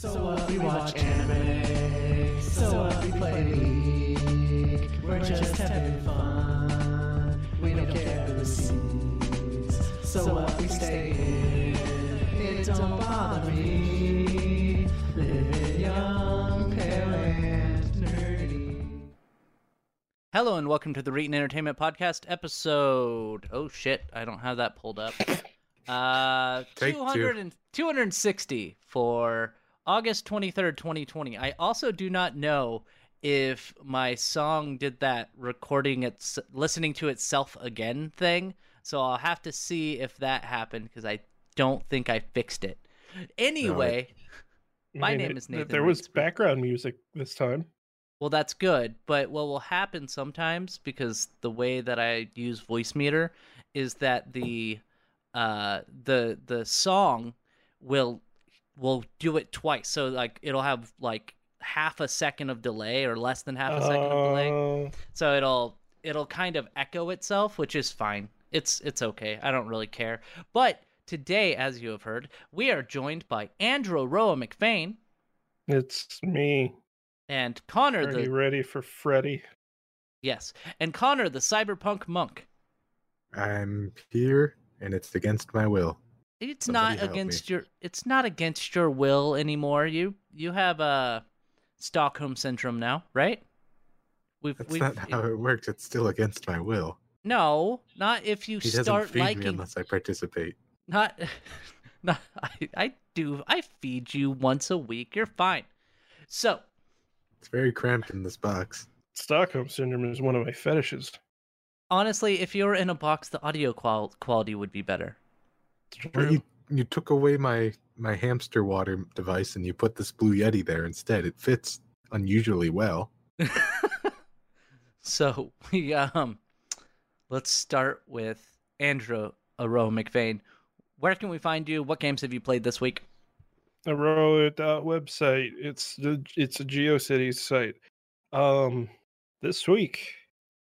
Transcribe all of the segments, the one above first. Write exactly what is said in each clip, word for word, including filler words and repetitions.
So what, we watch anime. So what, we play League. We're just having fun. We don't care who sees. So what, we stay in. It don't bother me. Living young, pale, and nerdy. Hello and welcome to the Reading Entertainment Podcast episode. Oh shit, I don't have that pulled up. Uh, two hundred sixty for August twenty-third, twenty twenty. I also do not know if my song did that recording it, listening to itself again thing. So I'll have to see if that happened because I don't think I fixed it. Anyway, no, my I mean, name it, is Nathan. There was Winsberg. Background music this time. Well, that's good. But what will happen sometimes, because the way that I use VoiceMeter is that the uh, the the song will. We'll do it twice, so like it'll have like half a second of delay or less than half a second uh... of delay. So it'll it'll kind of echo itself, which is fine. It's it's okay. I don't really care. But today, as you have heard, we are joined by Andrew Roa McFain. It's me. And Connor. Are the... you ready for Freddy? Yes, and Connor, the cyberpunk monk. I'm here, and it's against my will. It's Somebody not against me. your it's not against your will anymore. You you have a uh, Stockholm syndrome now, right? We've, That's we've, not how it, it works. It's still against my will. No, not if you he start feed liking me unless I participate. Not, not I, I do. I feed you once a week. You're fine. So it's very cramped in this box. Stockholm syndrome is one of my fetishes. Honestly, if you were in a box, the audio qual- quality would be better. Well, you, you took away my, my hamster water device and you put this Blue Yeti there instead. It fits unusually well. So we um, let's start with Andrew Roa McFain. Where can we find you? What games have you played this week? Roa dot website. It's the it's a GeoCities site. Um, this week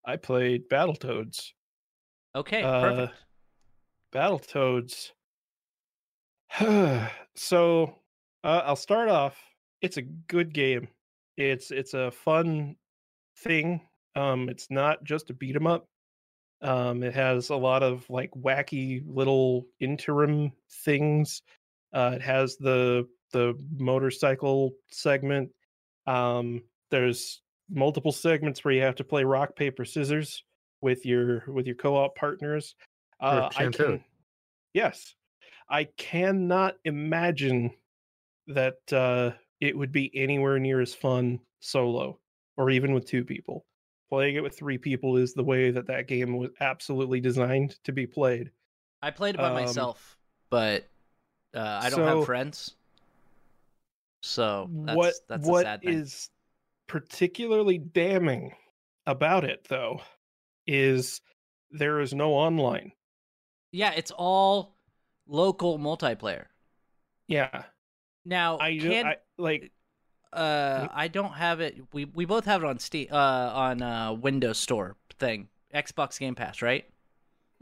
I played Battletoads. Okay, uh, perfect. Battletoads. So uh, I'll start off. It's a good game. It's it's a fun thing. Um, it's not just a beat 'em up. Um, it has a lot of like wacky little interim things. Uh, it has the the motorcycle segment. Um, there's multiple segments where you have to play rock paper scissors with your with your co-op partners. Uh, I can, yes, I cannot imagine that uh, it would be anywhere near as fun solo or even with two people. Playing it with three people is the way that that game was absolutely designed to be played. I played it by um, myself, but uh, I don't so have friends. So that's, what, that's a what sad thing. What is particularly damning about it, though, is there is no online. Yeah, it's all local multiplayer. Yeah. Now, I can I, like uh I don't have it we we both have it on Steam uh on uh Windows Store thing, Xbox Game Pass, right?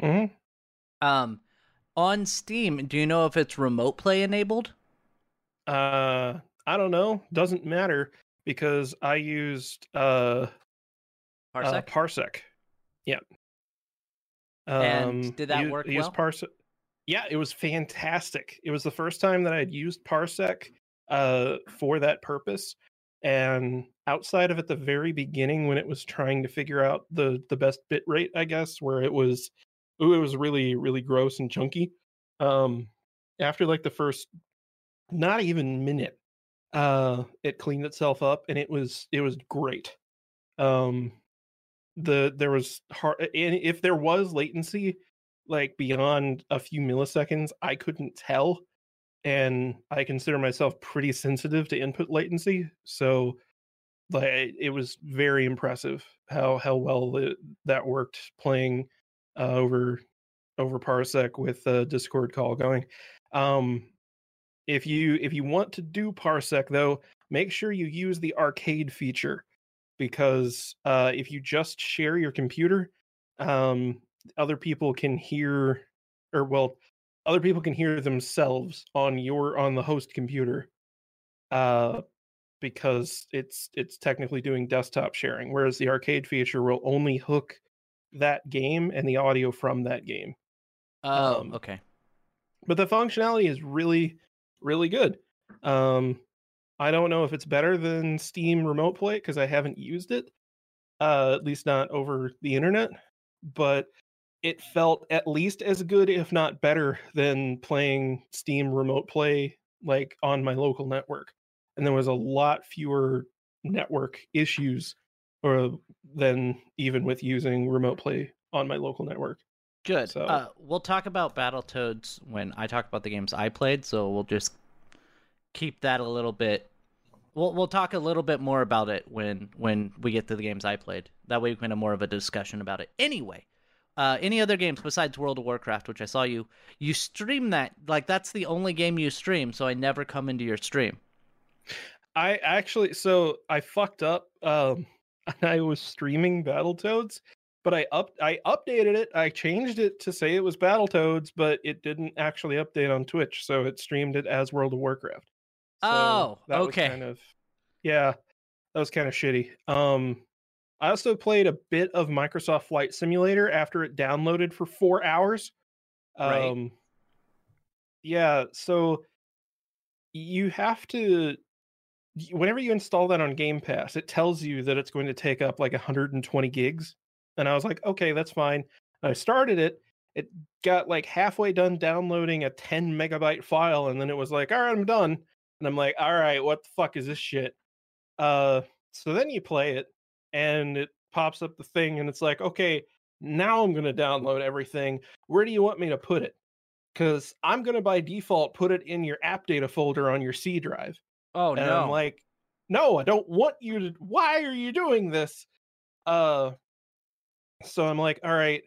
Mhm. Um on Steam, do you know if it's remote play enabled? Uh I don't know, doesn't matter because I used uh Parsec. Uh, Parsec. Yeah. And um, did that you, work you well? Parsec. Yeah, it was fantastic. It was the first time that I had used Parsec uh, for that purpose. And outside of at the very beginning when it was trying to figure out the, the best bit rate, I guess, where it was, ooh, it was really, really gross and chunky. Um, after like the first, not even minute, uh, it cleaned itself up and it was, it was great. Um, The there was hard, and if there was latency, like beyond a few milliseconds, I couldn't tell, and I consider myself pretty sensitive to input latency. So, like, it was very impressive how how well the, that worked playing uh, over over Parsec with a Discord call going. Um, if you if you want to do Parsec though, make sure you use the arcade feature. Because uh, if you just share your computer, um, other people can hear, or well, other people can hear themselves on your on the host computer. uh, because it's it's technically doing desktop sharing, whereas the arcade feature will only hook that game and the audio from that game. Oh, um, okay. But the functionality is really, really good. Um, I don't know if it's better than Steam Remote Play because I haven't used it, uh, at least not over the internet, but it felt at least as good, if not better, than playing Steam Remote Play like on my local network. And there was a lot fewer network issues or than even with using Remote Play on my local network. Good. So, uh, we'll talk about Battletoads when I talk about the games I played, so we'll just keep that a little bit. We'll we'll talk a little bit more about it when when we get to the games I played. That way we can have more of a discussion about it. Anyway. Uh, any other games besides World of Warcraft, which I saw you, you stream that, like that's the only game you stream, so I never come into your stream. I actually, so I fucked up, um, and I was streaming Battletoads, but I up, I updated it, I changed it to say it was Battletoads, but it didn't actually update on Twitch, so it streamed it as World of Warcraft. So oh, that okay. Was kind of, yeah, that was kind of shitty. Um... I also played a bit of Microsoft Flight Simulator after it downloaded for four hours. Right. Um, yeah, so you have to, whenever you install that on Game Pass, it tells you that it's going to take up like one hundred twenty gigs. And I was like, okay, that's fine. And I started it. It got like halfway done downloading a ten megabyte file. And then it was like, all right, I'm done. And I'm like, all right, what the fuck is this shit? Uh, so then you play it. And it pops up the thing and it's like, okay, now I'm going to download everything. Where do you want me to put it? Because I'm going to, by default, put it in your app data folder on your C drive. Oh, and no. I'm like, no, I don't want you to. Why are you doing this? Uh, so I'm like, all right,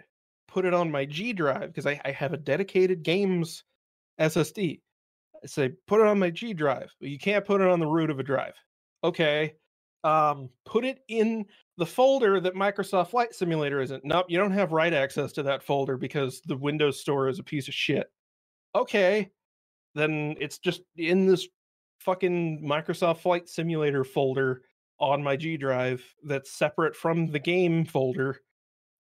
put it on my G drive because I, I have a dedicated games S S D. I say, put it on my G drive. But you can't put it on the root of a drive. Okay. Um, put it in the folder that Microsoft Flight Simulator isn't. Nope, you don't have write access to that folder because the Windows Store is a piece of shit. Okay, then it's just in this fucking Microsoft Flight Simulator folder on my G drive that's separate from the game folder.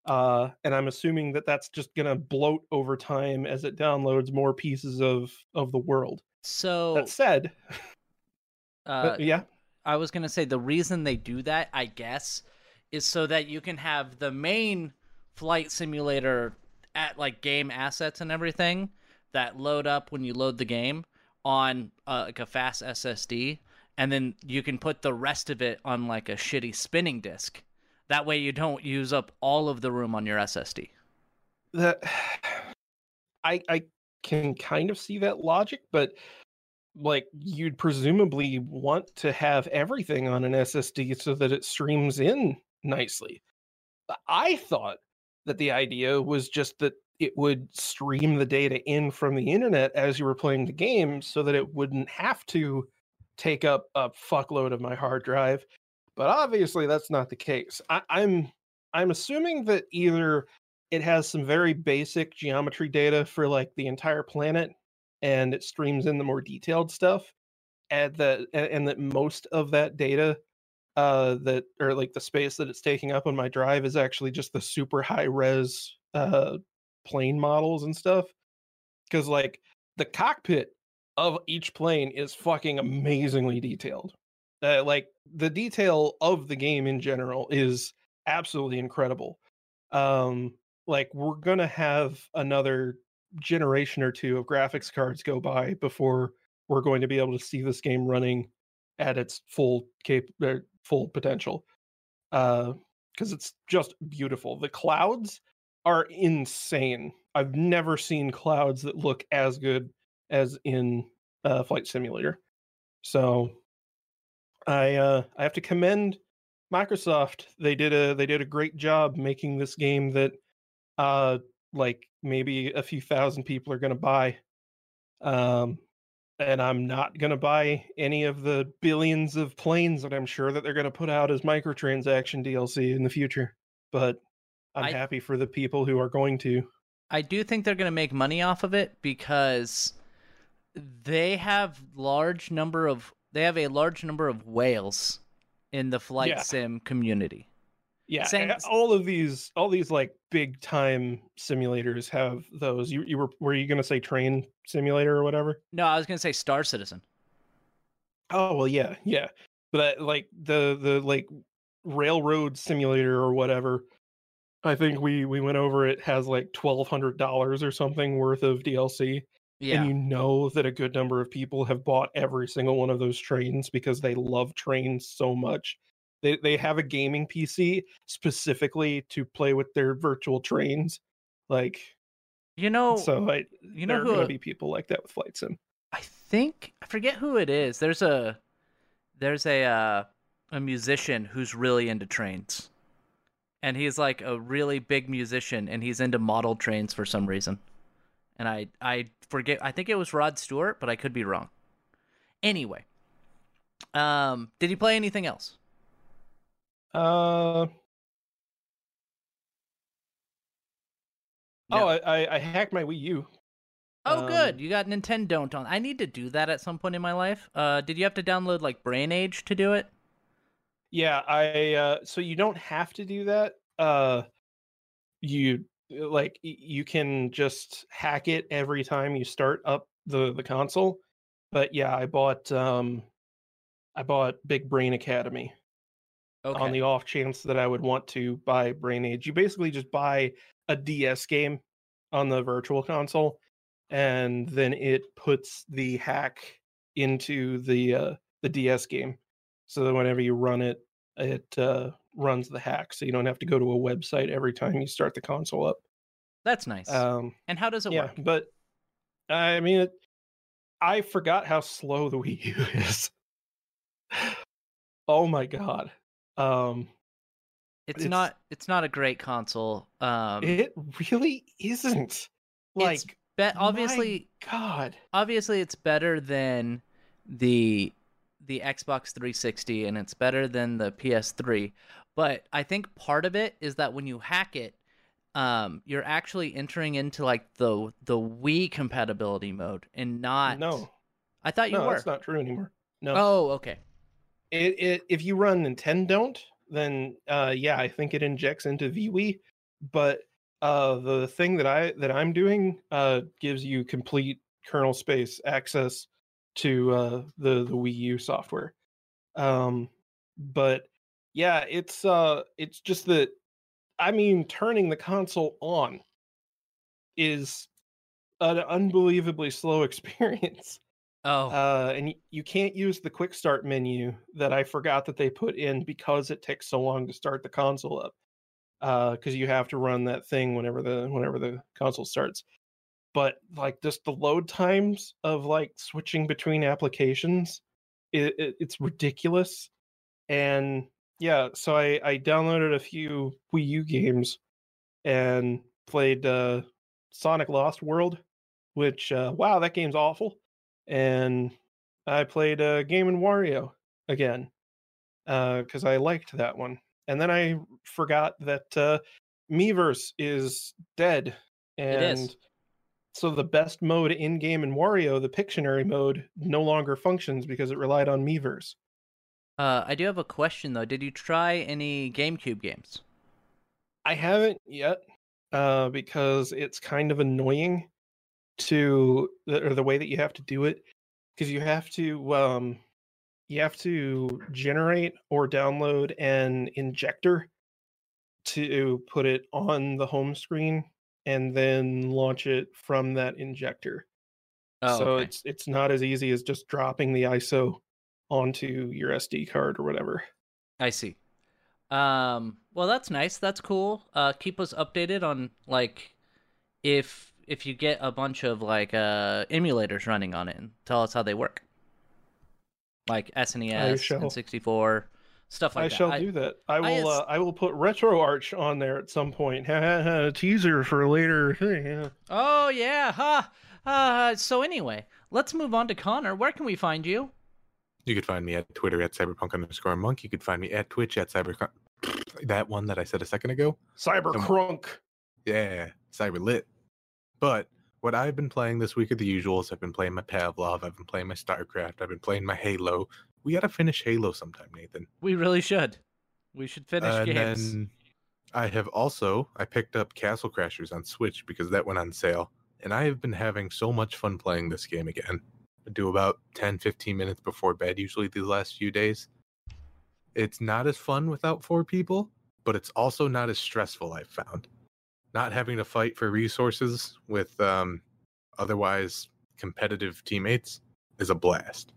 Uh, and I'm assuming that that's just gonna bloat over time as it downloads more pieces of, of the world. So that said, uh, but, yeah. I was going to say the reason they do that, I guess, is so that you can have the main Flight Simulator at like game assets and everything that load up when you load the game on uh, like a fast S S D. And then you can put the rest of it on like a shitty spinning disk. That way you don't use up all of the room on your S S D. That I, I can kind of see that logic, but like you'd presumably want to have everything on an S S D so that it streams in nicely. I thought that the idea was just that it would stream the data in from the internet as you were playing the game so that it wouldn't have to take up a fuckload of my hard drive. But obviously that's not the case. I, I'm, I'm assuming that either it has some very basic geometry data for like the entire planet and it streams in the more detailed stuff, and that and that most of that data, uh, that or like the space that it's taking up on my drive is actually just the super high res uh, plane models and stuff, because like the cockpit of each plane is fucking amazingly detailed. Uh, like the detail of the game in general is absolutely incredible. Um, like we're gonna have another generation or two of graphics cards go by before we're going to be able to see this game running at its full cap full potential, uh because it's just beautiful. The clouds are insane. I've never seen clouds that look as good as in uh Flight Simulator. So I uh I have to commend Microsoft. They did a they did a great job making this game that uh like maybe a few thousand people are going to buy. Um, and I'm not going to buy any of the billions of planes that I'm sure that they're going to put out as microtransaction D L C in the future. But I'm I, happy for the people who are going to. I do think they're going to make money off of it because they have large number of they have a large number of whales in the flight yeah. sim community. Yeah, Same. all of these, all these like big time simulators have those. You, you were, were you going to say train simulator or whatever? No, I was going to say Star Citizen. Oh well, yeah, yeah, but like the the like railroad simulator or whatever. I think we we went over it, has like twelve hundred dollars or something worth of D L C. Yeah. And you know that a good number of people have bought every single one of those trains because they love trains so much. They they have a gaming P C specifically to play with their virtual trains, like you know. So I, you know, there are going to be people like that with Flight Sim. I think I forget who it is. There's a there's a uh, a musician who's really into trains, and he's like a really big musician, and he's into model trains for some reason. And I I forget. I think it was Rod Stewart, but I could be wrong. Anyway, um, did he play anything else? Uh, no. Oh, I, I hacked my Wii U. Oh, um, good. You got Nintendon't on. I need to do that at some point in my life. Uh, did you have to download, like, Brain Age to do it? Yeah, I, uh, so you don't have to do that. Uh, you, like, you can just hack it every time you start up the, the console. But yeah, I bought, um, I bought Big Brain Academy. Okay. On the off chance that I would want to buy Brain Age. You basically just buy a D S game on the virtual console, and then it puts the hack into the uh, the D S game. So that whenever you run it, it uh, runs the hack. So you don't have to go to a website every time you start the console up. That's nice. Um, and how does it yeah, work? But I mean, it, I forgot how slow the Wii U is. Oh my God. Um, it's, it's not. It's not a great console. Um, it really isn't. Like, it's be- obviously, my God, obviously, it's better than the the Xbox three sixty, and it's better than the P S three. But I think part of it is that when you hack it, um, you're actually entering into like the the Wii compatibility mode, and not. No, I thought you no, were. That's not true anymore. No. Oh, okay. It, it, if you run Nintendon't, then uh, yeah, I think it injects into V W I, but uh, the thing that I that I'm doing uh, gives you complete kernel space access to uh, the the Wii U software. Um, but yeah, it's uh, it's just that I mean, turning the console on is an unbelievably slow experience. Oh, uh, and you can't use the quick start menu that I forgot that they put in because it takes so long to start the console up. Uh, because you have to run that thing whenever the whenever the console starts. But like just the load times of like switching between applications, it, it, it's ridiculous. And yeah, so I, I downloaded a few Wii U games and played uh, Sonic Lost World, which uh, wow, that game's awful. And I played a uh, Game and Wario again because uh, I liked that one. And then I forgot that uh, Miiverse is dead. And it is. So the best mode in Game and Wario, the Pictionary mode, no longer functions because it relied on Miiverse. Uh, I do have a question, though. Did you try any GameCube games? I haven't yet uh, because it's kind of annoying. To the, or the way that you have to do it, because you have to um, you have to generate or download an injector to put it on the home screen and then launch it from that injector. Oh, so okay. it's it's not as easy as just dropping the I S O onto your S D card or whatever. I see. Um, well, that's nice. That's cool. Uh, keep us updated on like if. if you get a bunch of like uh, emulators running on it, and tell us how they work. Like S N E S, N sixty-four, stuff like I that. I shall I, do that. I will I, uh, I will put RetroArch on there at some point. Teaser for later. Yeah. Oh, yeah. Huh. Uh, so anyway, let's move on to Connor. Where can we find you? You could find me at Twitter at cyberpunk underscore monk. You could find me at Twitch at cyberpunk. That one that I said a second ago. Cybercrunk. Yeah. Cyberlit. But what I've been playing this week are the usuals. I've been playing my Pavlov. I've been playing my StarCraft. I've been playing my Halo. We gotta finish Halo sometime, Nathan. We really should. We should finish uh, games. And then I have also, I picked up Castle Crashers on Switch because that went on sale. And I have been having so much fun playing this game again. I do about ten, fifteen minutes before bed, usually these last few days. It's not as fun without four people, but it's also not as stressful, I've found. Not having to fight for resources with um, otherwise competitive teammates is a blast.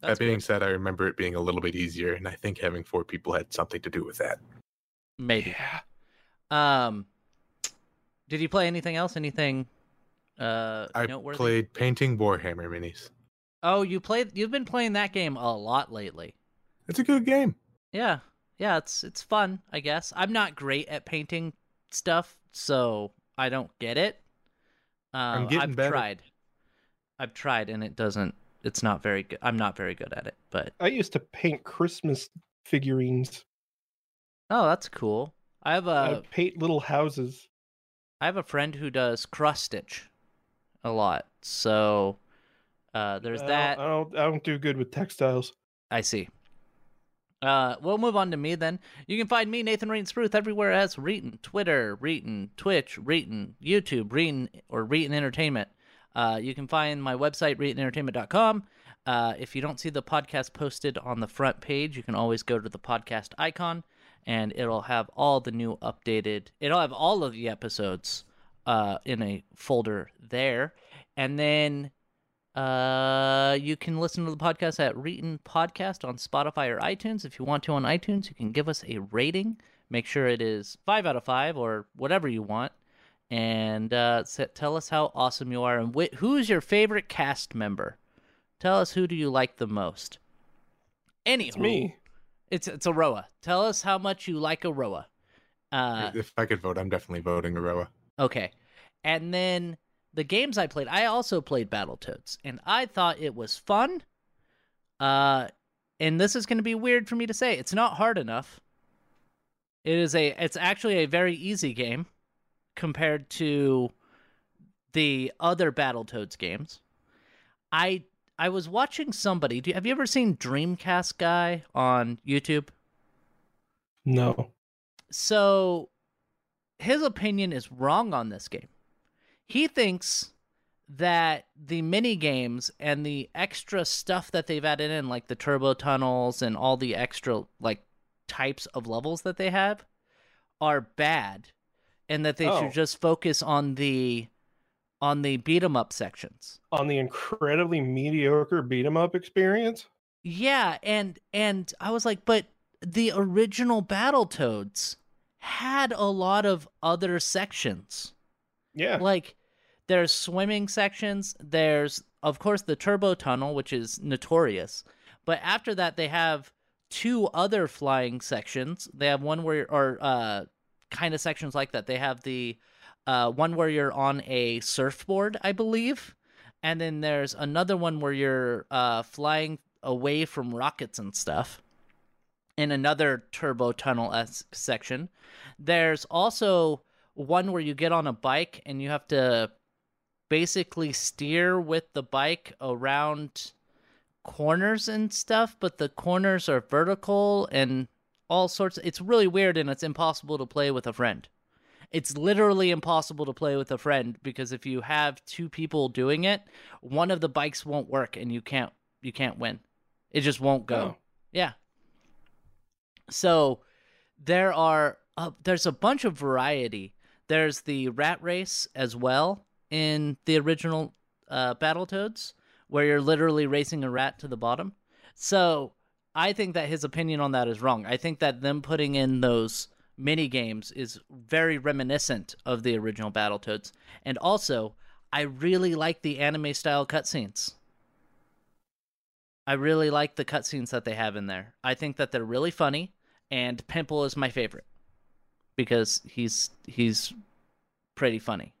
That's that being good. Said, I remember it being a little bit easier, and I think having four people had something to do with that. Maybe. Yeah. Um, did you play anything else? Anything uh, I noteworthy? Played Painting Warhammer Minis. Oh, you played? You've been playing that game a lot lately. It's a good game. Yeah, yeah, it's it's fun. I guess I'm not great at painting stuff, so I don't get it. Um, I'm getting I've better. tried. I've tried, and it doesn't. It's not very good. I'm not very good at it, but I used to paint Christmas figurines. Oh, that's cool. I have a I paint little houses. I have a friend who does cross stitch a lot. So uh, there's I that. I don't I don't do good with textiles. I see. Uh, we'll move on to me then. You can find me, Nathan Reeton Spruth, everywhere as Reeton. Twitter, Reeton, Twitch, Reeton, YouTube, Reeton, or Reeton Entertainment. Uh, you can find my website, reeton entertainment dot com. Uh, if you don't see the podcast posted on the front page, you can always go to the podcast icon. And it'll have all the new updated... It'll have all of the episodes uh, in a folder there. And then uh, you can listen to the podcast at Reeton Podcast on Spotify or iTunes. If you want to on iTunes, you can give us a rating. Make sure it is five out of five or whatever you want. And uh, tell us how awesome you are. And wh- who's your favorite cast member? Tell us who do you like the most. Anywho. It's me. It's it's Aroa. Tell us how much you like Aroa. Uh, if I could vote, I'm definitely voting Aroa. Okay. And then the games I played, I also played Battletoads, and I thought it was fun. Uh, and this is going to be weird for me to say. It's not hard enough. It is a. It's actually a very easy game compared to the other Battletoads games. I. I was watching somebody. Do you, have you ever seen Dreamcast Guy on YouTube? No. So his opinion is wrong on this game. He thinks that the mini games and the extra stuff that they've added in, like the turbo tunnels and all the extra like types of levels that they have, are bad, and that they oh. should just focus on the. On the beat-em-up sections. On the incredibly mediocre beat-em-up experience? Yeah, and and I was like, but the original Battletoads had a lot of other sections. Yeah. Like, there's swimming sections, there's, of course, the turbo tunnel, which is notorious, but after that, they have two other flying sections. They have one where, or uh, kind of sections like that. They have the... Uh, one where you're on a surfboard, I believe. And then there's another one where you're uh, flying away from rockets and stuff. In another turbo tunnel-esque section. There's also one where you get on a bike and you have to basically steer with the bike around corners and stuff. But the corners are vertical and all sorts. Of, it's really weird and it's impossible to play with a friend. It's literally impossible to play with a friend because if you have two people doing it, one of the bikes won't work and you can't you can't win. It just won't go. Oh. Yeah. So there are uh, there's a bunch of variety. There's the rat race as well in the original uh, Battletoads where you're literally racing a rat to the bottom. So I think that his opinion on that is wrong. I think that them putting in those mini games is very reminiscent of the original Battletoads. And also, I really like the anime-style cutscenes. I really like the cutscenes that they have in there. I think that they're really funny, and Pimple is my favorite. Because he's he's pretty funny.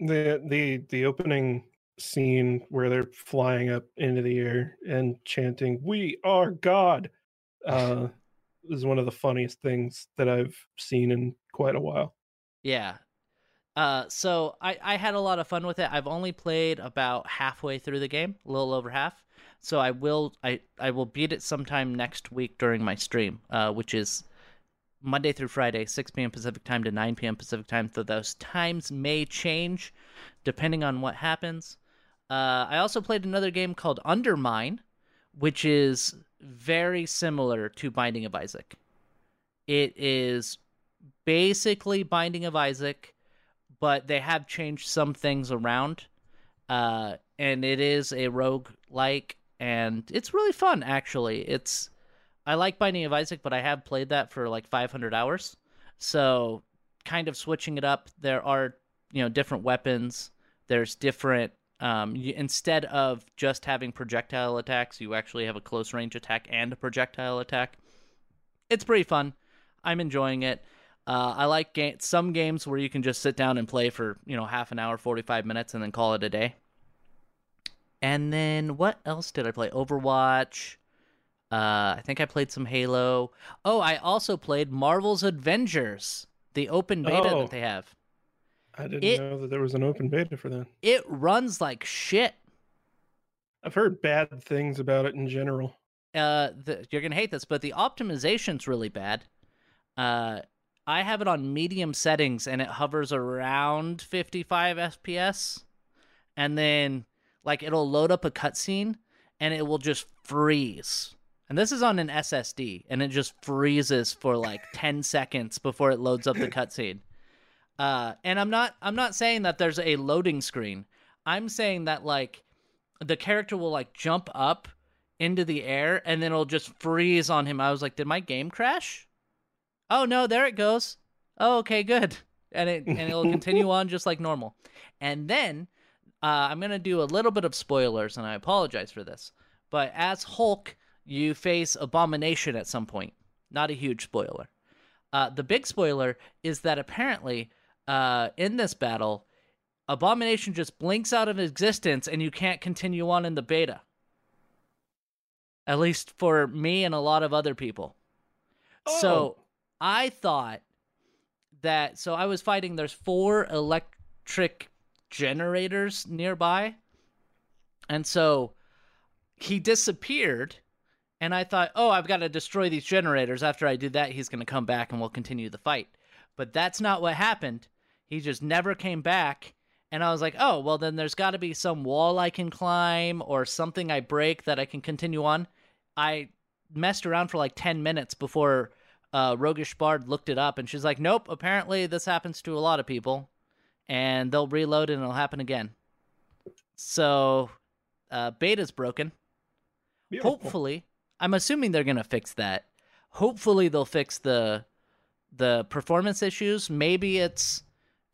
The the the opening scene where they're flying up into the air and chanting, "We are God!" Uh is one of the funniest things that I've seen in quite a while. Yeah. Uh, so I, I had a lot of fun with it. I've only played about halfway through the game, a little over half. So I will I, I will beat it sometime next week during my stream, uh, which is Monday through Friday, six p.m. Pacific time to nine p.m. Pacific time. So those times may change depending on what happens. Uh, I also played another game called Undermine, which is very similar to Binding of Isaac. It is basically Binding of Isaac, but they have changed some things around. Uh, and it is a roguelike, and it's really fun, actually. It's I like Binding of Isaac, but I have played that for like five hundred hours. So kind of switching it up. There are, you know, different weapons. There's different... Um, you, instead of just having projectile attacks, you actually have a close range attack and a projectile attack. It's pretty fun. I'm enjoying it. Uh, I like ga- some games where you can just sit down and play for, you know, half an hour, forty-five minutes, and then call it a day. And then what else did I play? Overwatch. Uh, I think I played some Halo. Oh, I also played Marvel's Avengers, the open beta oh. that they have. I didn't it, know that there was an open beta for that. It runs like shit. I've heard bad things about it in general. Uh, the, you're going to hate this, but the optimization's really bad. Uh, I have it on medium settings, and it hovers around fifty-five F P S. And then, like, it'll load up a cutscene, and it will just freeze. And this is on an S S D, and it just freezes for, like, ten seconds before it loads up the cutscene. Uh, and I'm not I'm not saying that there's a loading screen. I'm saying that, like, the character will, like, jump up into the air, and then it'll just freeze on him. I was like, did my game crash? Oh, no, there it goes. Oh, okay, good. And, it, and it'll continue on just like normal. And then uh, I'm going to do a little bit of spoilers, and I apologize for this. But as Hulk, you face Abomination at some point. Not a huge spoiler. Uh, the big spoiler is that apparently... Uh, in this battle, Abomination just blinks out of existence, and you can't continue on in the beta. At least for me and a lot of other people. Oh. So I thought that... So I was fighting... There's four electric generators nearby. And so he disappeared, and I thought, oh, I've got to destroy these generators. After I do that, he's going to come back, and we'll continue the fight. But that's not what happened. He just never came back, and I was like, oh, well, then there's got to be some wall I can climb or something I break that I can continue on. I messed around for like ten minutes before uh, Roguish Bard looked it up, and she's like, nope, apparently this happens to a lot of people, and they'll reload and it'll happen again. So uh, beta's broken. Beautiful. Hopefully, I'm assuming they're going to fix that. Hopefully they'll fix the the performance issues. Maybe it's...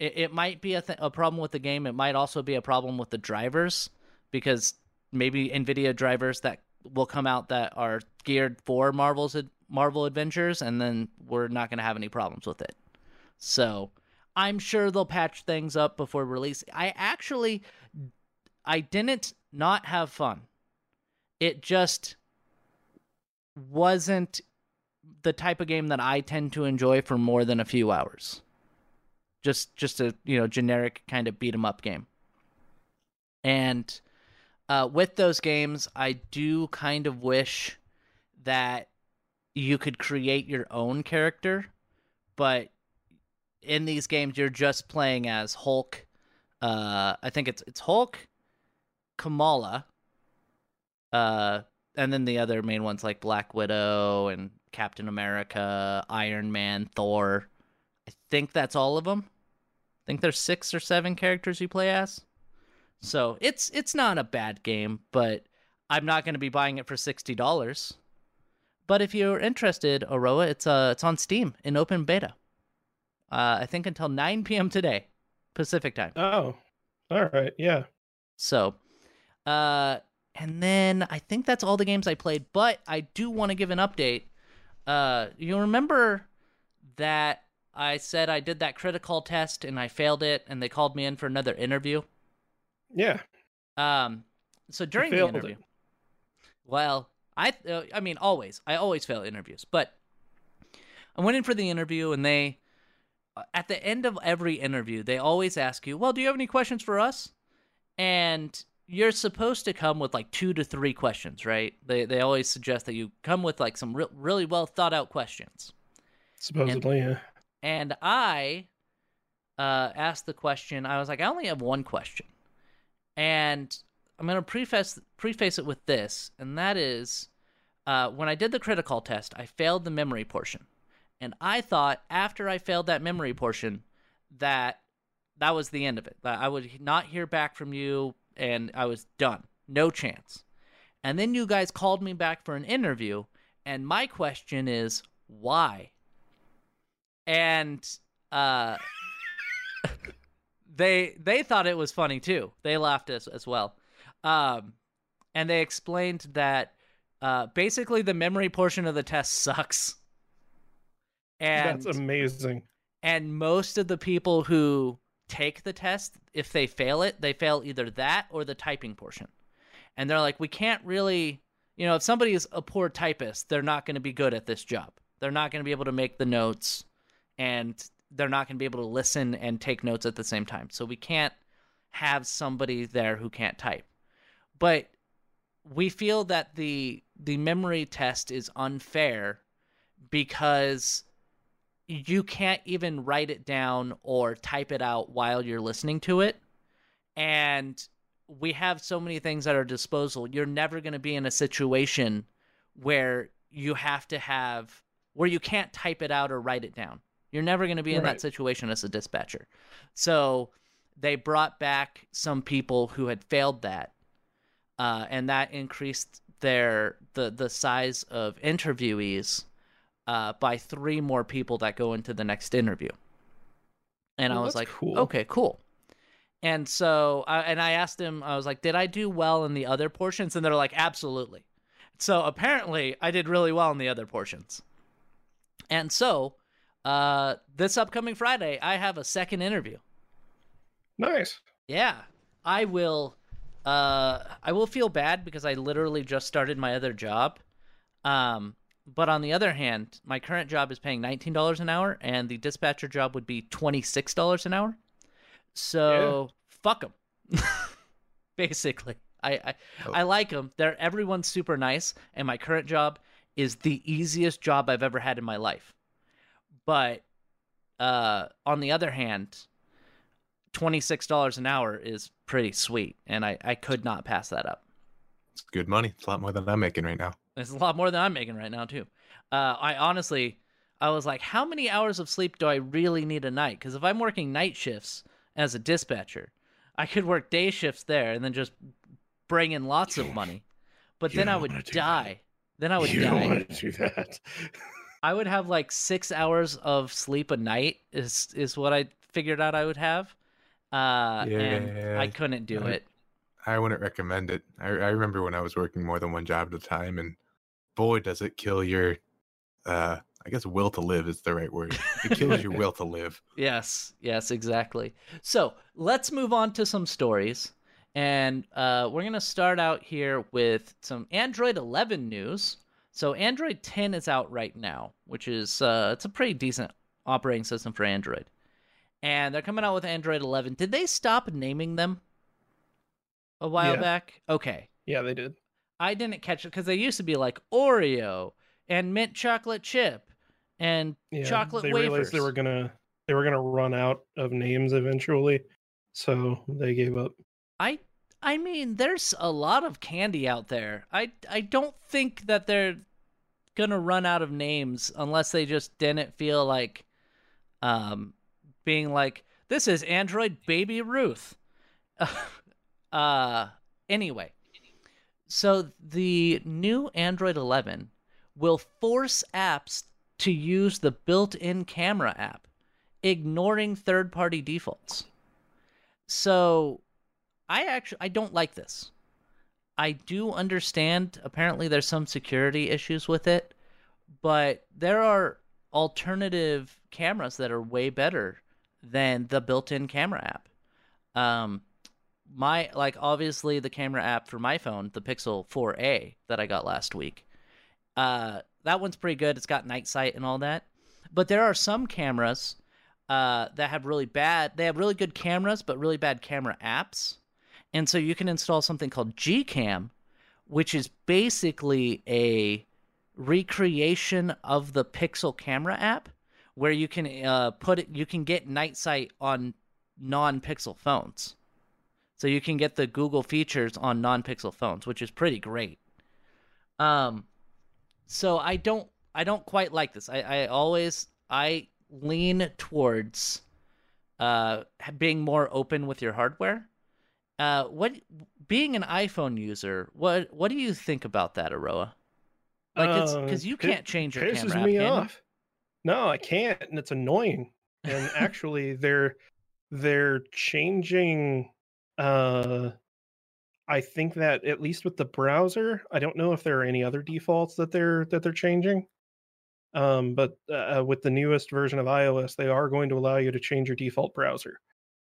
It might be a, th- a problem with the game. It might also be a problem with the drivers, because maybe NVIDIA drivers that will come out that are geared for Marvel's Marvel Adventures, and then we're not going to have any problems with it. So I'm sure they'll patch things up before release. I actually, I didn't not have fun. It just wasn't the type of game that I tend to enjoy for more than a few hours. Just just a, you know, generic kind of beat-em-up game. And uh, with those games, I do kind of wish that you could create your own character. But in these games, you're just playing as Hulk. Uh, I think it's it's Hulk, Kamala, uh, and then the other main ones like Black Widow and Captain America, Iron Man, Thor... I think that's all of them. I think there's six or seven characters you play as. So it's it's not a bad game, but I'm not going to be buying it for sixty dollars. But if you're interested, Aroa, it's uh it's on Steam in open beta. Uh, I think until nine p.m. today, Pacific time. Oh, all right, yeah. So, uh, and then I think that's all the games I played. But I do want to give an update. Uh, you remember that I said I did that critical test and I failed it, and they called me in for another interview. Yeah. Um. So during the interview, it. well, I uh, I mean, always I always fail interviews, but I went in for the interview, and they at the end of every interview, they always ask you, well, do you have any questions for us? And you're supposed to come with like two to three questions, right? They they always suggest that you come with like some re- really well thought out questions. Supposedly, and, yeah. And I uh, asked the question, I was like, I only have one question. And I'm going to preface preface it with this, and that is, uh, when I did the critical test, I failed the memory portion. And I thought after I failed that memory portion that that was the end of it. That I would not hear back from you, and I was done. No chance. And then you guys called me back for an interview, and my question is, why? And uh, they they thought it was funny, too. They laughed as, as well. Um, and they explained that uh, basically the memory portion of the test sucks. And that's amazing. And most of the people who take the test, if they fail it, they fail either that or the typing portion. And they're like, we can't really, you know, if somebody is a poor typist, they're not going to be good at this job. They're not going to be able to make the notes, and they're not going to be able to listen and take notes at the same time. So we can't have somebody there who can't type. But we feel that the the memory test is unfair because you can't even write it down or type it out while you're listening to it. And we have so many things at our disposal. You're never going to be in a situation where you have to have, where you can't type it out or write it down. You're never going to be in right. that situation as a dispatcher. So they brought back some people who had failed that. Uh, and that increased their, the, the size of interviewees Uh, by three more people that go into the next interview. And well, I was like, cool. Okay, cool. And so, I, and I asked him, I was like, did I do well in the other portions? And they're like, absolutely. So apparently I did really well in the other portions. And so uh, this upcoming Friday, I have a second interview. Nice. Yeah. I will, uh, I will feel bad because I literally just started my other job. Um, But on the other hand, my current job is paying nineteen dollars an hour, and the dispatcher job would be twenty-six dollars an hour. So, yeah. Fuck them. Basically. I I, oh. I like them. They're, everyone's super nice, and my current job is the easiest job I've ever had in my life. But uh, on the other hand, twenty-six dollars an hour is pretty sweet, and I, I could not pass that up. It's good money. It's a lot more than I'm making right now. It's a lot more than I'm making right now, too. Uh, I honestly, I was like, how many hours of sleep do I really need a night? Because if I'm working night shifts as a dispatcher, I could work day shifts there and then just bring in lots of money. But then I would die. Then I would die. You don't want to do that. I would have like six hours of sleep a night is is what I figured out I would have. Uh, yeah. And I couldn't do it. I wouldn't recommend it. I, I remember when I was working more than one job at a time, and boy, does it kill your, uh, I guess will to live is the right word. It kills your will to live. Yes, yes, exactly. So let's move on to some stories. And uh, we're going to start out here with some Android eleven news. So Android ten is out right now, which is uh, it's a pretty decent operating system for Android. And they're coming out with Android eleven. Did they stop naming them? A while yeah. back? Okay. Yeah, they did. I didn't catch it because they used to be like Oreo and mint chocolate chip and yeah, chocolate they wafers. They realized they were gonna they were gonna run out of names eventually, so they gave up. I I mean, there's a lot of candy out there. I I don't think that they're gonna run out of names unless they just didn't feel like um being like, this is Android Baby Ruth. Uh, anyway, so the new Android eleven will force apps to use the built-in camera app, ignoring third-party defaults. So I actually, I don't like this. I do understand, apparently there's some security issues with it, but there are alternative cameras that are way better than the built-in camera app. Um, My like obviously the camera app for my phone, the Pixel four A that I got last week, uh, that one's pretty good. It's got night sight and all that, but there are some cameras uh, that have really bad, they have really good cameras, but really bad camera apps. And so you can install something called Gcam, which is basically a recreation of the Pixel camera app, where you can uh, put it, you can get night sight on non-Pixel phones. So you can get the Google features on non-Pixel phones, which is pretty great. Um, so I don't, I don't quite like this. I, I always, I lean towards uh, being more open with your hardware. Uh, what, being an iPhone user, what, what do you think about that, Aroa? Like, it's because you uh, can't change your camera. It pisses me off. No, I can't, and it's annoying. And actually, they're they're changing. Uh, I think that at least with the browser, I don't know if there are any other defaults that they're that they're changing. Um, but uh, with the newest version of iOS, they are going to allow you to change your default browser.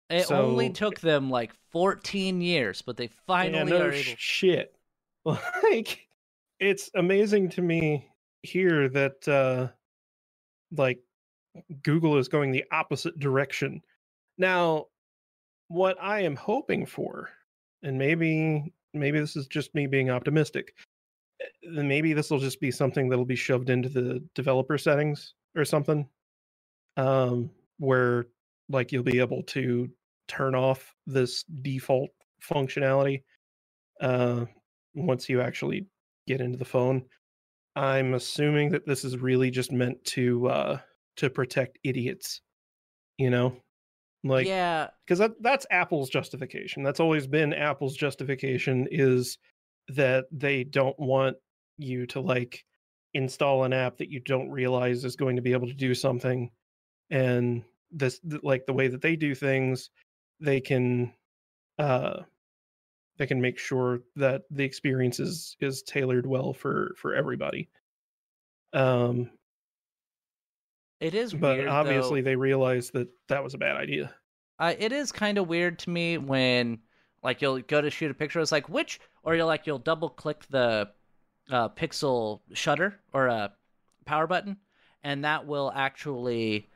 It so, only took them like fourteen years, but they finally yeah, no are able. Shit, like it's amazing to me here that uh, like Google is going the opposite direction now. What I am hoping for, and maybe maybe this is just me being optimistic, maybe this will just be something that'll be shoved into the developer settings or something, um, where like you'll be able to turn off this default functionality uh, once you actually get into the phone. I'm assuming that this is really just meant to uh, to protect idiots, you know. Like, yeah, because that, that's Apple's justification. That's always been Apple's justification, is that they don't want you to like install an app that you don't realize is going to be able to do something. And this, like the way that they do things, they can, uh, they can make sure that the experience is, is tailored well for, for everybody. Um, It is weird, but obviously though, they realized that that was a bad idea. Uh, it is kind of weird to me when, like, you'll go to shoot a picture. It's like, which, or you'll like you'll double click the uh, pixel shutter or a uh, power button, and that will actually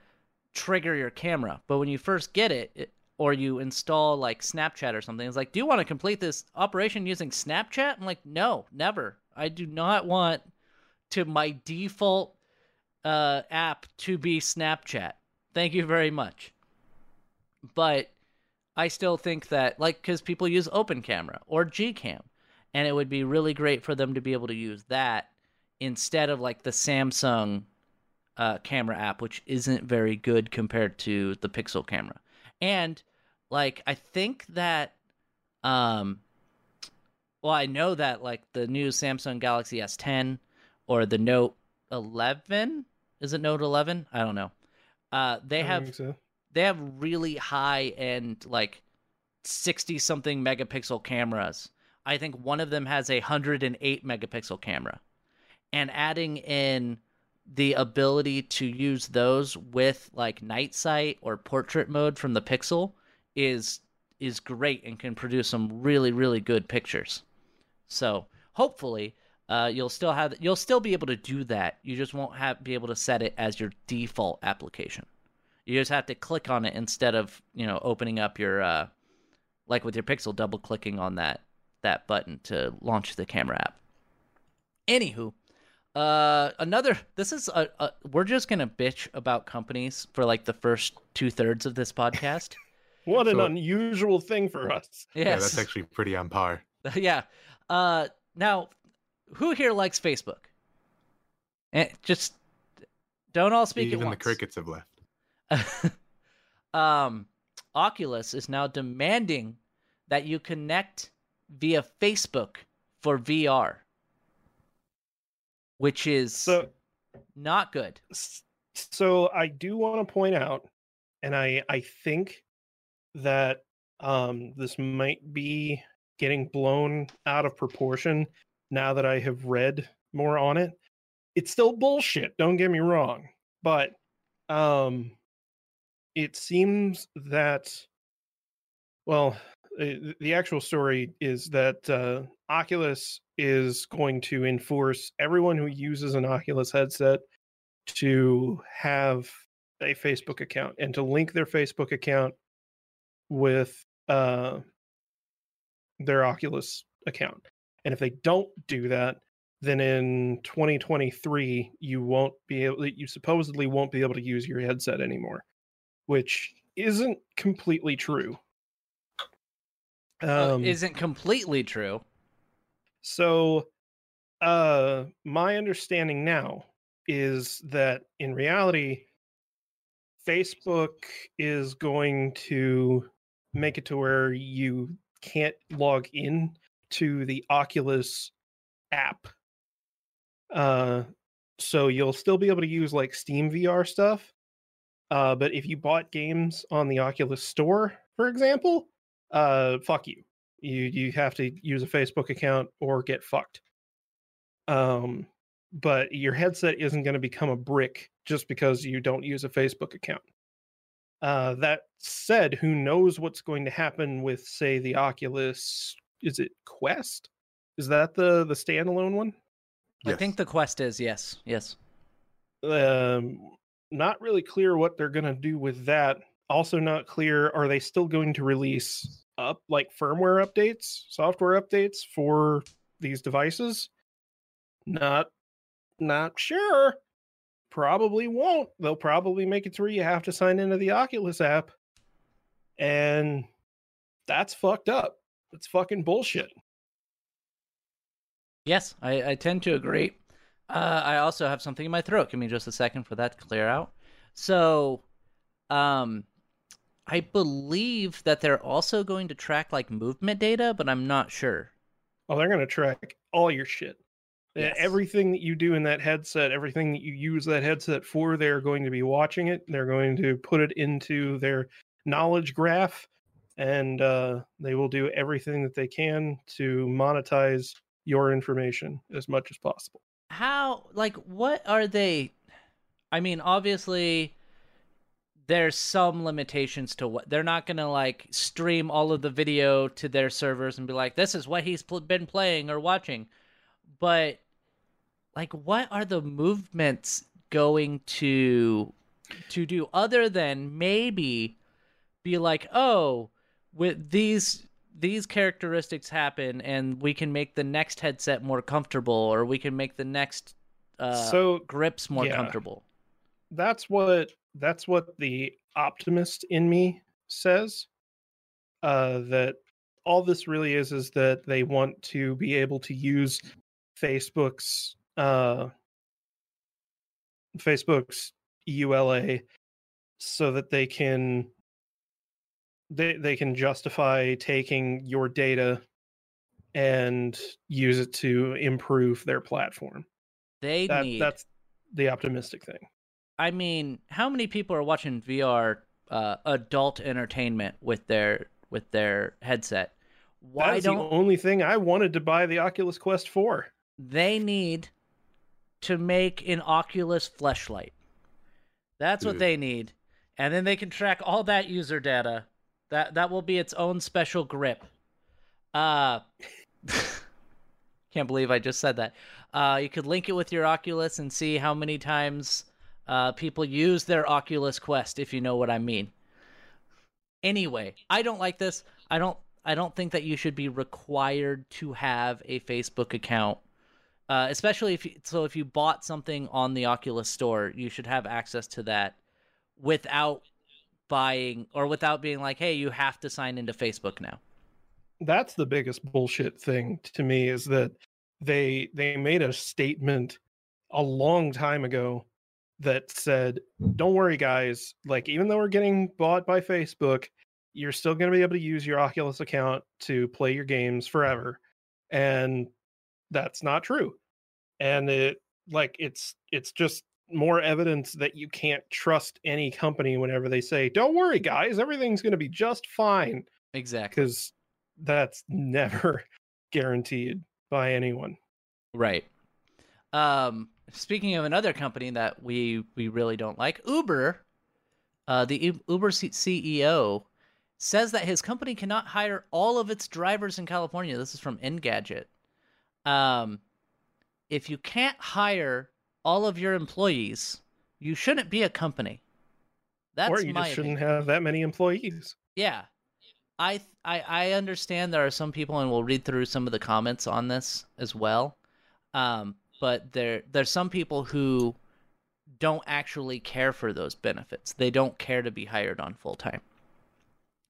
trigger your camera. But when you first get it, it, or you install like Snapchat or something, it's like, do you want to complete this operation using Snapchat? I'm like, no, never. I do not want to my default Uh, app to be Snapchat. Thank you very much. But I still think that, like, because people use Open Camera or Gcam, and it would be really great for them to be able to use that instead of like the Samsung uh, camera app, which isn't very good compared to the Pixel camera. And like, I think that, um, well, I know that like the new Samsung Galaxy S ten or the Note eleven. Is it Note eleven? I don't know. Uh, they have so. they have really high end, like sixty something megapixel cameras. I think one of them has a one hundred eight megapixel camera, and adding in the ability to use those with like night sight or portrait mode from the Pixel is is great and can produce some really really good pictures. So hopefully. Uh, you'll still have you'll still be able to do that. You just won't have be able to set it as your default application. You just have to click on it instead of, you know, opening up your uh, like with your Pixel, double clicking on that that button to launch the camera app. Anywho, uh, another this is a, a we're just gonna bitch about companies for like the first two thirds of this podcast. What an so, unusual thing for us. Yes. Yeah, that's actually pretty on par. Yeah. Uh, now. Who here likes Facebook? And just don't all speak Even at once. Even the crickets have left. um, Oculus is now demanding that you connect via Facebook for V R, which is so, not good. So I do want to point out, and I, I think that um, this might be getting blown out of proportion. Now that I have read more on it, it's still bullshit. Don't get me wrong, but um, it seems that, well, it, the actual story is that uh, Oculus is going to enforce everyone who uses an Oculus headset to have a Facebook account and to link their Facebook account with uh, their Oculus account. And if they don't do that, then in twenty twenty-three, you won't be able, you supposedly won't be able to use your headset anymore, which isn't completely true. Um, uh, isn't completely true. So uh, my understanding now is that in reality, Facebook is going to make it to where you can't log in to the Oculus app. Uh, so you'll still be able to use like Steam V R stuff. Uh, but if you bought games on the Oculus store, for example, uh, fuck you. You you have to use a Facebook account or get fucked. Um, but your headset isn't going to become a brick just because you don't use a Facebook account. Uh, that said, who knows what's going to happen with, say, the Oculus? Is it Quest? Is that the the standalone one? Yes. I think the Quest is, yes. Yes. Um, not really clear what they're going to do with that. Also not clear, are they still going to release up like firmware updates, software updates for these devices? Not not sure. Probably won't. They'll probably make it to where you have to sign into the Oculus app. And that's fucked up. It's fucking bullshit. Yes, I, I tend to agree. Uh, I also have something in my throat. Give me just a second for that to clear out. So, um, I believe that they're also going to track like movement data, but I'm not sure. Oh, they're going to track all your shit. Yes. Everything that you do in that headset, everything that you use that headset for, they're going to be watching it. They're going to put it into their knowledge graph, and uh, they will do everything that they can to monetize your information as much as possible. How, like, what are they? I mean, obviously, there's some limitations to what they're not going to like stream all of the video to their servers and be like, this is what he's pl- been playing or watching. But like, what are the movements going to to do other than maybe be like, oh, with these these characteristics happen and we can make the next headset more comfortable, or we can make the next uh, so, grips more yeah. comfortable. That's what that's what the optimist in me says, uh, that all this really is, is that they want to be able to use Facebook's uh, Facebook's E U L A so that they can They they can justify taking your data and use it to improve their platform. They that, need that's the optimistic thing. I mean, how many people are watching V R uh, adult entertainment with their with their headset? Why that's don't the only thing I wanted to buy the Oculus Quest for? They need to make an Oculus fleshlight. That's Dude. what they need, and then they can track all that user data. That that will be its own special grip. Uh, can't believe I just said that. Uh, you could link it with your Oculus and see how many times uh, people use their Oculus Quest, if you know what I mean. Anyway, I don't like this. I don't. I don't think that you should be required to have a Facebook account, uh, especially if you, so. If you bought something on the Oculus store, you should have access to that without buying or without being like, hey, you have to sign into Facebook now. That's the biggest bullshit thing to me, is that they they made a statement a long time ago that said, don't worry guys, like even though we're getting bought by Facebook, you're still going to be able to use your Oculus account to play your games forever. And that's not true. And it like it's it's just more evidence that you can't trust any company whenever they say, don't worry guys, everything's going to be just fine. Exactly. Because that's never guaranteed by anyone. Right. Um, speaking of another company that we, we really don't like, Uber, uh, the U- Uber C- CEO says that his company cannot hire all of its drivers in California. This is from Engadget. Um, if you can't hire all of your employees, you shouldn't be a company. That's or you my just shouldn't opinion. Have that many employees. Yeah. I, I I understand there are some people, and we'll read through some of the comments on this as well, um, but there there's some people who don't actually care for those benefits. They don't care to be hired on full-time.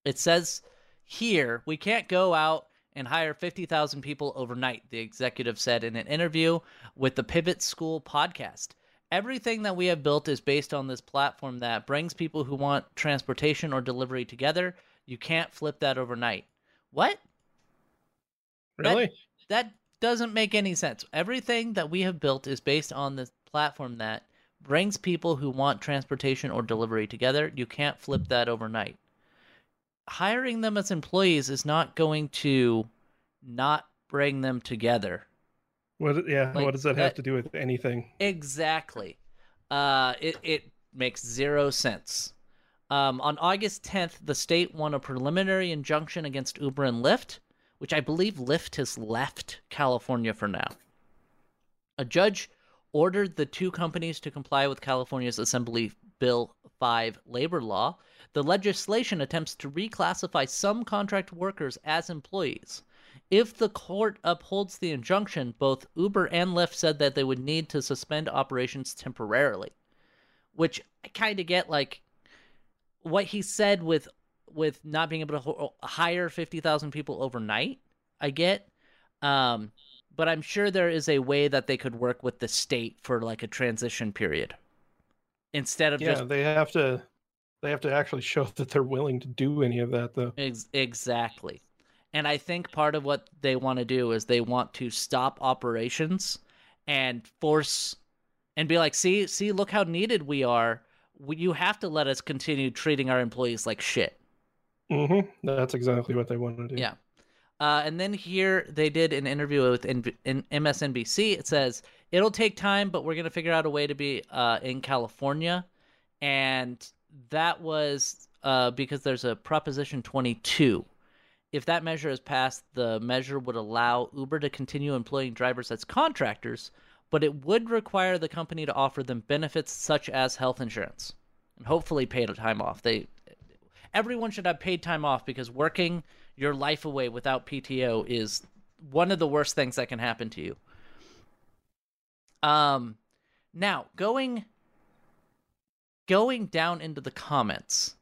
It says here, we can't go out and hire fifty thousand people overnight, the executive said in an interview with the Pivot School podcast. Everything that we have built is based on this platform that brings people who want transportation or delivery together. You can't flip that overnight. What? Really? That, that doesn't make any sense. Everything that we have built is based on this platform that brings people who want transportation or delivery together. You can't flip that overnight. Hiring them as employees is not going to not bring them together. What? Yeah. Like, what does that, that have to do with anything? Exactly. Uh, it, it makes zero sense. Um, on August tenth, the state won a preliminary injunction against Uber and Lyft, which I believe Lyft has left California for now. A judge ordered the two companies to comply with California's Assembly Bill five labor law. The legislation attempts to reclassify some contract workers as employees. If the court upholds the injunction, both Uber and Lyft said that they would need to suspend operations temporarily, which I kind of get, like, what he said with with not being able to ho- hire fifty thousand people overnight, I get. Um, but I'm sure there is a way that they could work with the state for like a transition period. Instead of yeah, just... Yeah, they have to they have to actually show that they're willing to do any of that, though. Ex- exactly. And I think part of what they want to do is they want to stop operations and force... And be like, see, see, look how needed we are. You have to let us continue treating our employees like shit. Mm-hmm. That's exactly what they want to do. Yeah. Uh, and then here they did an interview with M S N B C. It says, it'll take time, but we're going to figure out a way to be uh, in California. And that was uh, because there's a Proposition twenty-two. If that measure is passed, the measure would allow Uber to continue employing drivers as contractors, but it would require the company to offer them benefits such as health insurance and hopefully paid time off. They, everyone should have paid time off, because working your life away without P T O is one of the worst things that can happen to you. Um, now, going, going down into the comments,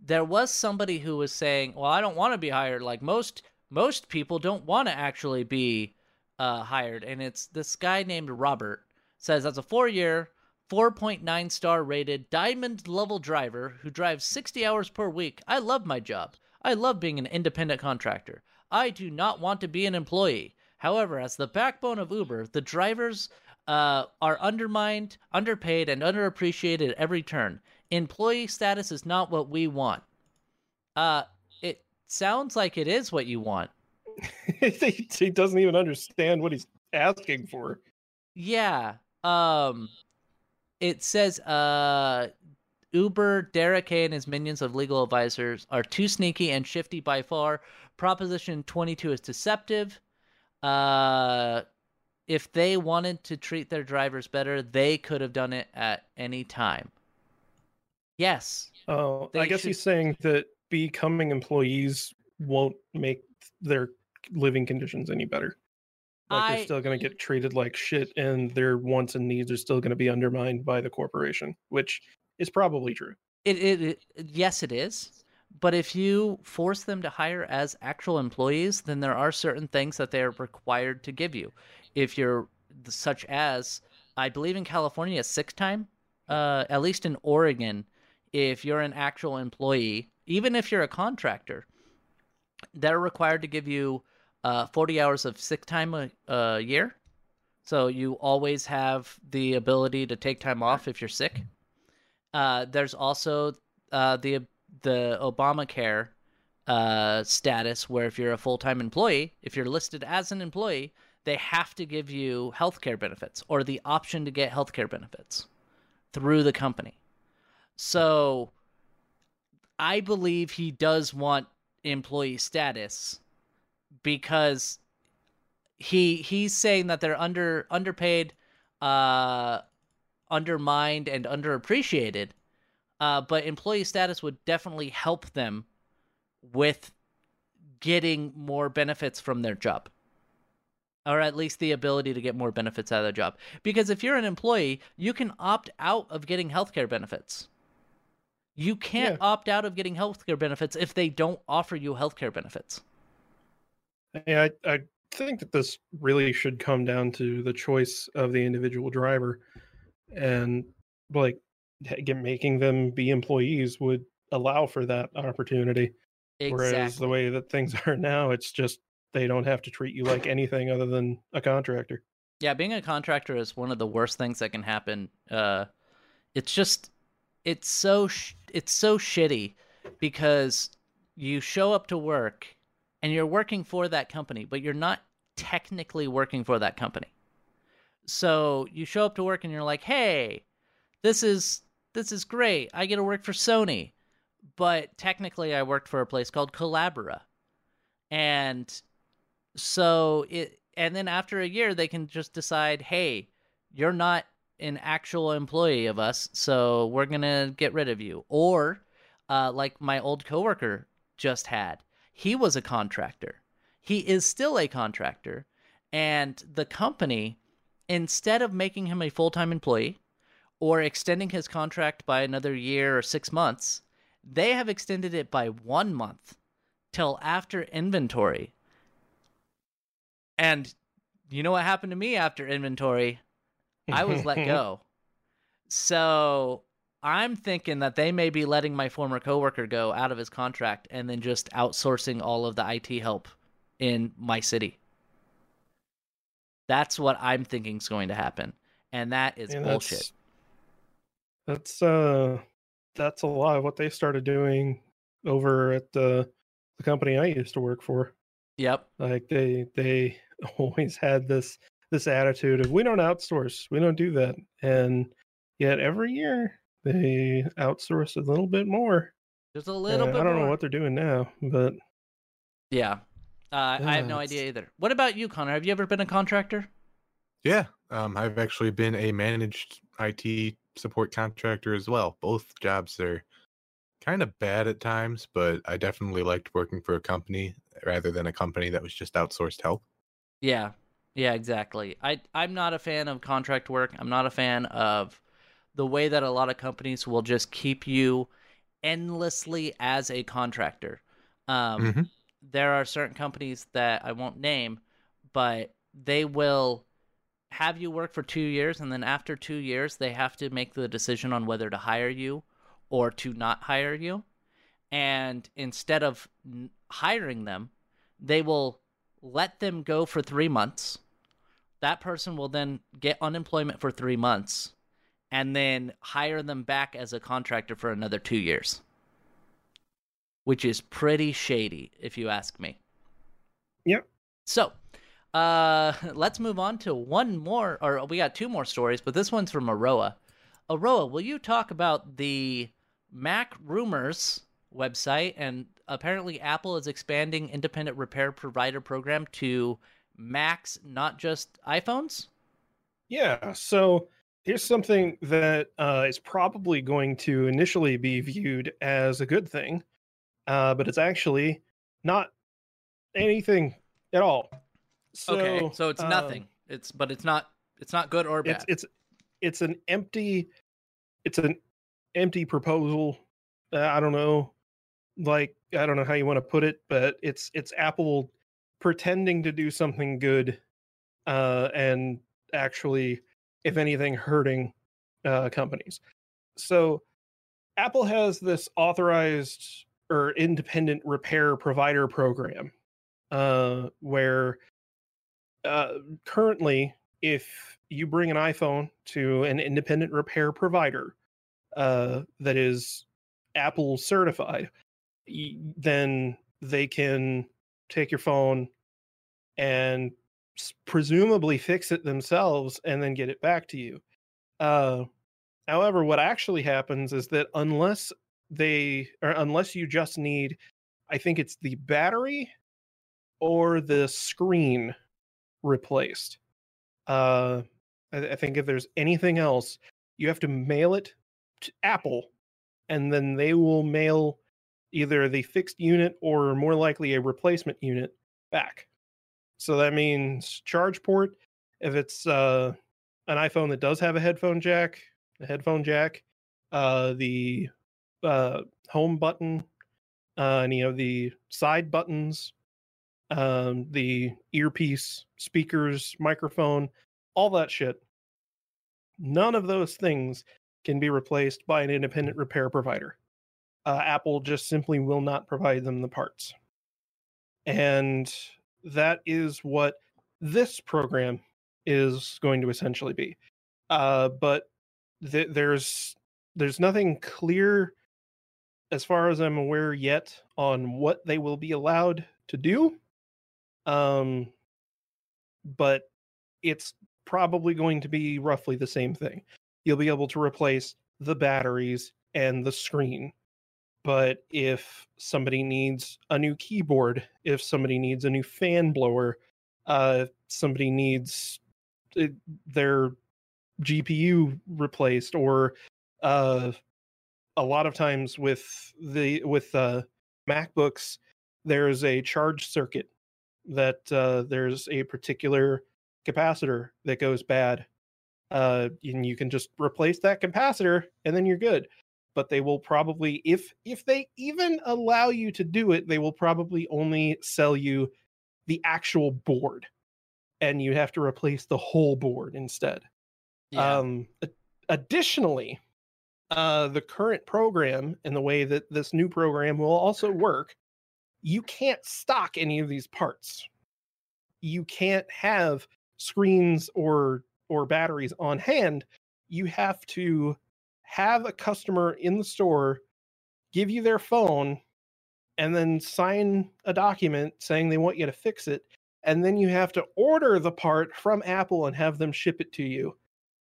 there was somebody who was saying, well, I don't want to be hired. Like most, most people don't want to actually be Uh, hired, and it's this guy named Robert says that's a four-year, four point nine star rated diamond level driver who drives sixty hours per week. I love my job. I love being an independent contractor. I do not want to be an employee. However, as the backbone of Uber, the drivers uh, are undermined, underpaid, and underappreciated at every turn. Employee status is not what we want. Uh, it sounds like it is what you want. He doesn't even understand what he's asking for. Yeah. Um, it says uh, Uber, Derek K, and his minions of legal advisors are too sneaky and shifty by far. Proposition twenty-two is deceptive. Uh, if they wanted to treat their drivers better, they could have done it at any time. Yes. Oh, I guess should... he's saying that becoming employees won't make their living conditions any better. Like I, they're still going to get treated like shit, and their wants and needs are still going to be undermined by the corporation, which is probably true. It, it, it yes, it is. But if you force them to hire as actual employees, then there are certain things that they are required to give you. If you're such as, I believe in California, sick time, uh, at least in Oregon, if you're an actual employee, even if you're a contractor, they're required to give you Uh, forty hours of sick time a, a year, so you always have the ability to take time off if you're sick. Uh, there's also uh, the the Obamacare uh, status, where if you're a full-time employee, if you're listed as an employee, they have to give you healthcare benefits or the option to get healthcare benefits through the company. So I believe he does want employee status, because he he's saying that they're under underpaid, uh, undermined, and underappreciated. Uh, but employee status would definitely help them with getting more benefits from their job, or at least the ability to get more benefits out of their job. Because if you're an employee, you can opt out of getting healthcare benefits. You can't yeah. opt out of getting healthcare benefits if they don't offer you healthcare benefits. Yeah, I, I think that this really should come down to the choice of the individual driver, and like making them be employees would allow for that opportunity. Exactly. Whereas the way that things are now, it's just they don't have to treat you like anything other than a contractor. Yeah, being a contractor is one of the worst things that can happen. Uh, it's just, it's so, sh- it's so shitty because you show up to work and you're working for that company, but you're not technically working for that company. So you show up to work and you're like, hey, this is this is great. I get to work for Sony. But technically, I worked for a place called Collabora. And so it, and then after a year, they can just decide, hey, you're not an actual employee of us, so we're going to get rid of you. Or uh, like my old coworker just had, he was a contractor. He is still a contractor. And the company, instead of making him a full-time employee or extending his contract by another year or six months, they have extended it by one month till after inventory. And you know what happened to me after inventory? I was let go. So I'm thinking that they may be letting my former coworker go out of his contract and then just outsourcing all of the I T help in my city. That's what I'm thinking is going to happen. And that is yeah, bullshit. That's, that's uh... that's a lot of what they started doing over at the, the company I used to work for. Yep. Like they they always had this this attitude of, we don't outsource, we don't do that. And yet every year they outsource a little bit more. Just a little and bit more. I don't more. know what they're doing now, but yeah. Uh, yeah I have no it's... idea either. What about you, Connor? Have you ever been a contractor? Yeah. Um, I've actually been a managed I T support contractor as well. Both jobs are kind of bad at times, but I definitely liked working for a company rather than a company that was just outsourced help. Yeah, yeah, exactly. I, I'm not a fan of contract work. I'm not a fan of the way that a lot of companies will just keep you endlessly as a contractor. Um, mm-hmm. There are certain companies that I won't name, but they will have you work for two years, and then after two years, they have to make the decision on whether to hire you or to not hire you. And instead of hiring them, they will let them go for three months. That person will then get unemployment for three months and then hire them back as a contractor for another two years, which is pretty shady, if you ask me. Yep. So... Uh, let's move on to one more, or we got two more stories, but this one's from Aroa. Aroa, will you talk about the Mac Rumors website? And apparently Apple is expanding independent repair provider program to Macs, not just iPhones? Yeah, so here's something that uh, is probably going to initially be viewed as a good thing, uh, but it's actually not anything at all. So, okay, so it's nothing. Um, it's but it's not it's not good or bad. It's it's, it's an empty it's an empty proposal. Uh, I don't know, like I don't know how you want to put it, but it's it's Apple pretending to do something good, uh, and actually, if anything, hurting uh, companies. So Apple has this authorized or independent repair provider program, uh, where Uh, currently, if you bring an iPhone to an independent repair provider uh, that is Apple certified, then they can take your phone and presumably fix it themselves and then get it back to you. Uh, however, what actually happens is that unless they, or unless you just need, I think it's the battery or the screen replaced. Uh, I, I think if there's anything else, you have to mail it to Apple and then they will mail either the fixed unit or more likely a replacement unit back. So that means charge port. If it's uh, an iPhone that does have a headphone jack, a headphone jack, uh, the uh, home button, uh, and, you know, the side buttons, um, the earpiece, speakers, microphone, all that shit. None of those things can be replaced by an independent repair provider. Uh, Apple just simply will not provide them the parts. And that is what this program is going to essentially be. Uh, but th- there's there's nothing clear, as far as I'm aware yet, on what they will be allowed to do. Um, but it's probably going to be roughly the same thing. You'll be able to replace the batteries and the screen. But if somebody needs a new keyboard, if somebody needs a new fan blower, uh, if somebody needs their G P U replaced, or uh, a lot of times with the with uh, MacBooks, there's a charge circuit that uh, there's a particular capacitor that goes bad, uh, and you can just replace that capacitor, and then you're good. But they will probably, if if they even allow you to do it, they will probably only sell you the actual board, and you have to replace the whole board instead. Yeah. Um, additionally, uh, the current program and the way that this new program will also work, you can't stock any of these parts. You can't have screens or or batteries on hand. You have to have a customer in the store give you their phone and then sign a document saying they want you to fix it. And then you have to order the part from Apple and have them ship it to you.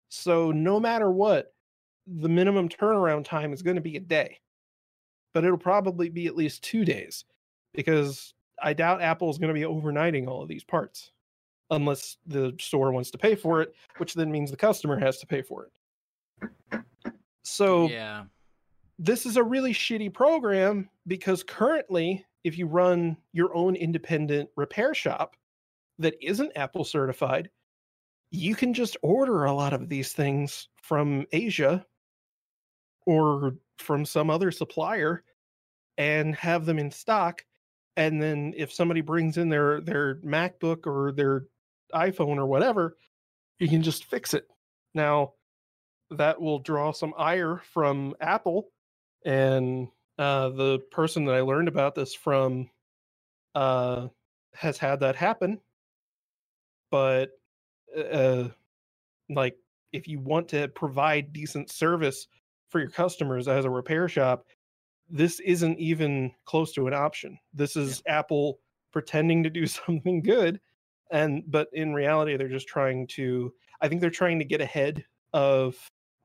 So no matter what, the minimum turnaround time is going to be a day, but it'll probably be at least two days because I doubt Apple is going to be overnighting all of these parts unless the store wants to pay for it, which then means the customer has to pay for it. So yeah. This is a really shitty program because currently, if you run your own independent repair shop that isn't Apple certified, you can just order a lot of these things from Asia or from some other supplier and have them in stock. And then if somebody brings in their, their MacBook or their iPhone or whatever, you can just fix it. Now, that will draw some ire from Apple. And uh, the person that I learned about this from uh, has had that happen. But uh, like, if you want to provide decent service for your customers as a repair shop, this isn't even close to an option. This is yeah. Apple pretending to do something good. And but in reality, they're just trying to, I think they're trying to get ahead of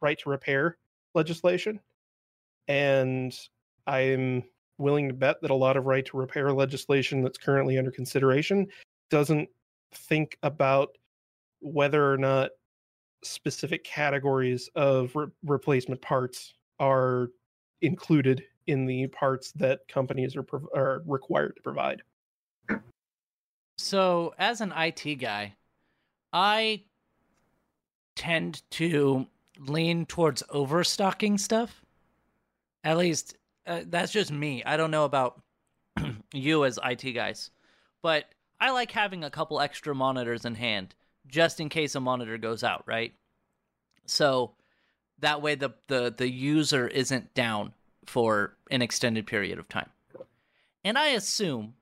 right to repair legislation, and I'm willing to bet that a lot of right to repair legislation that's currently under consideration doesn't think about whether or not specific categories of re- replacement parts are included in the parts that companies are, pro- are required to provide. So as an I T guy, I tend to lean towards overstocking stuff. At least uh, that's just me. I don't know about you as I T guys, but I like having a couple extra monitors in hand just in case a monitor goes out, right? So that way the, the, the user isn't down for an extended period of time. And I assume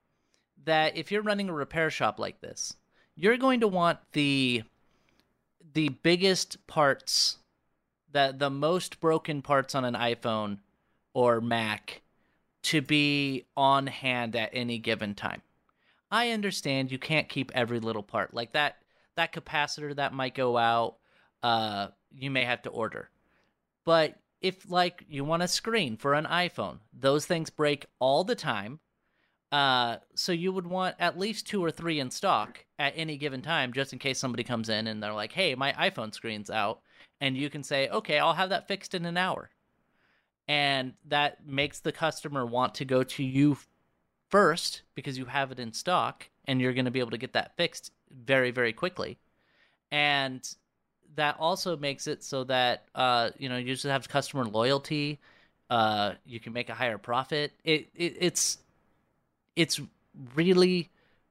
that if you're running a repair shop like this, you're going to want the the biggest parts, the, the most broken parts on an iPhone or Mac to be on hand at any given time. I understand you can't keep every little part. Like that that capacitor that might go out, uh, you may have to order. But if, like, you want a screen for an iPhone, those things break all the time. Uh, so you would want at least two or three in stock at any given time, just in case somebody comes in and they're like, hey, my iPhone screen's out. And you can say, okay, I'll have that fixed in an hour. And that makes the customer want to go to you first because you have it in stock and you're going to be able to get that fixed very, very quickly. And that also makes it so that, uh, you know, you just have customer loyalty. Uh, you can make a higher profit. It, it it's it's really,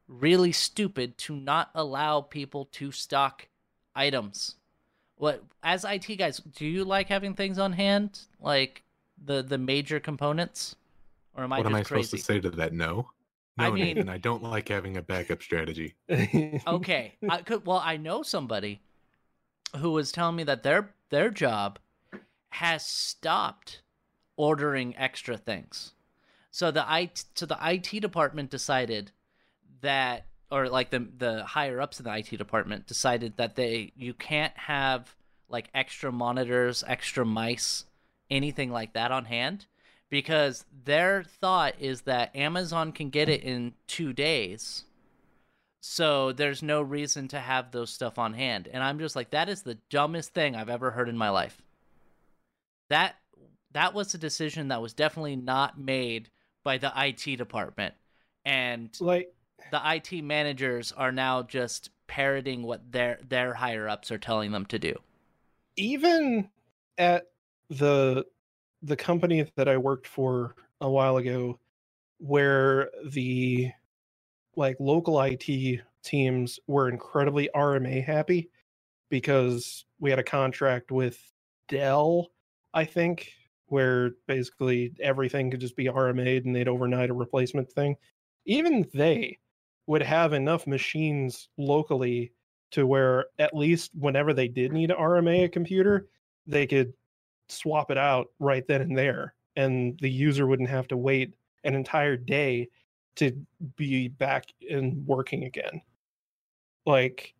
really stupid to not allow people to stock items. What, as I T guys, do you like having things on hand? Like the, the major components? Or am I what just am I crazy? supposed to say to that? No. No, I mean, Nathan, I don't like having a backup strategy. Okay. I could, well, I know somebody who was telling me that their their job has stopped ordering extra things. So the IT so the IT department decided that, or like the the higher ups in the I T department decided that they you can't have like extra monitors, extra mice, anything like that on hand, because their thought is that Amazon can get it in two days. So there's no reason to have those stuff on hand. And I'm just like, that is the dumbest thing I've ever heard in my life. That that was a decision that was definitely not made by the I T department. And like the I T managers are now just parroting what their their higher ups are telling them to do. Even at the the company that I worked for a while ago, where the like local I T teams were incredibly R M A happy because we had a contract with Dell, I think, where basically everything could just be R M A'd and they'd overnight a replacement thing. Even they would have enough machines locally to where at least whenever they did need to R M A a computer, they could swap it out right then and there. And the user wouldn't have to wait an entire day to be back and working again. Like,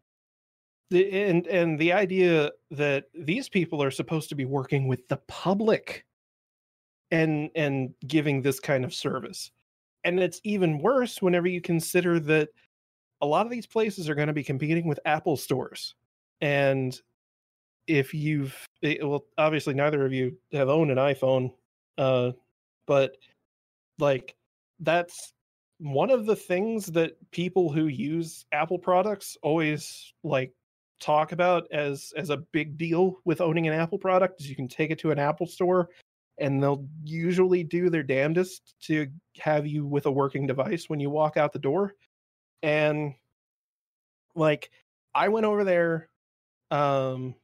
the, and, and the idea that these people are supposed to be working with the public and, and giving this kind of service. And it's even worse whenever you consider that a lot of these places are going to be competing with Apple stores. And if you've, it, well, obviously neither of you have owned an iPhone, uh, but like that's, one of the things that people who use Apple products always like talk about as, as a big deal with owning an Apple product is you can take it to an Apple store and they'll usually do their damnedest to have you with a working device when you walk out the door. And like, I went over there um,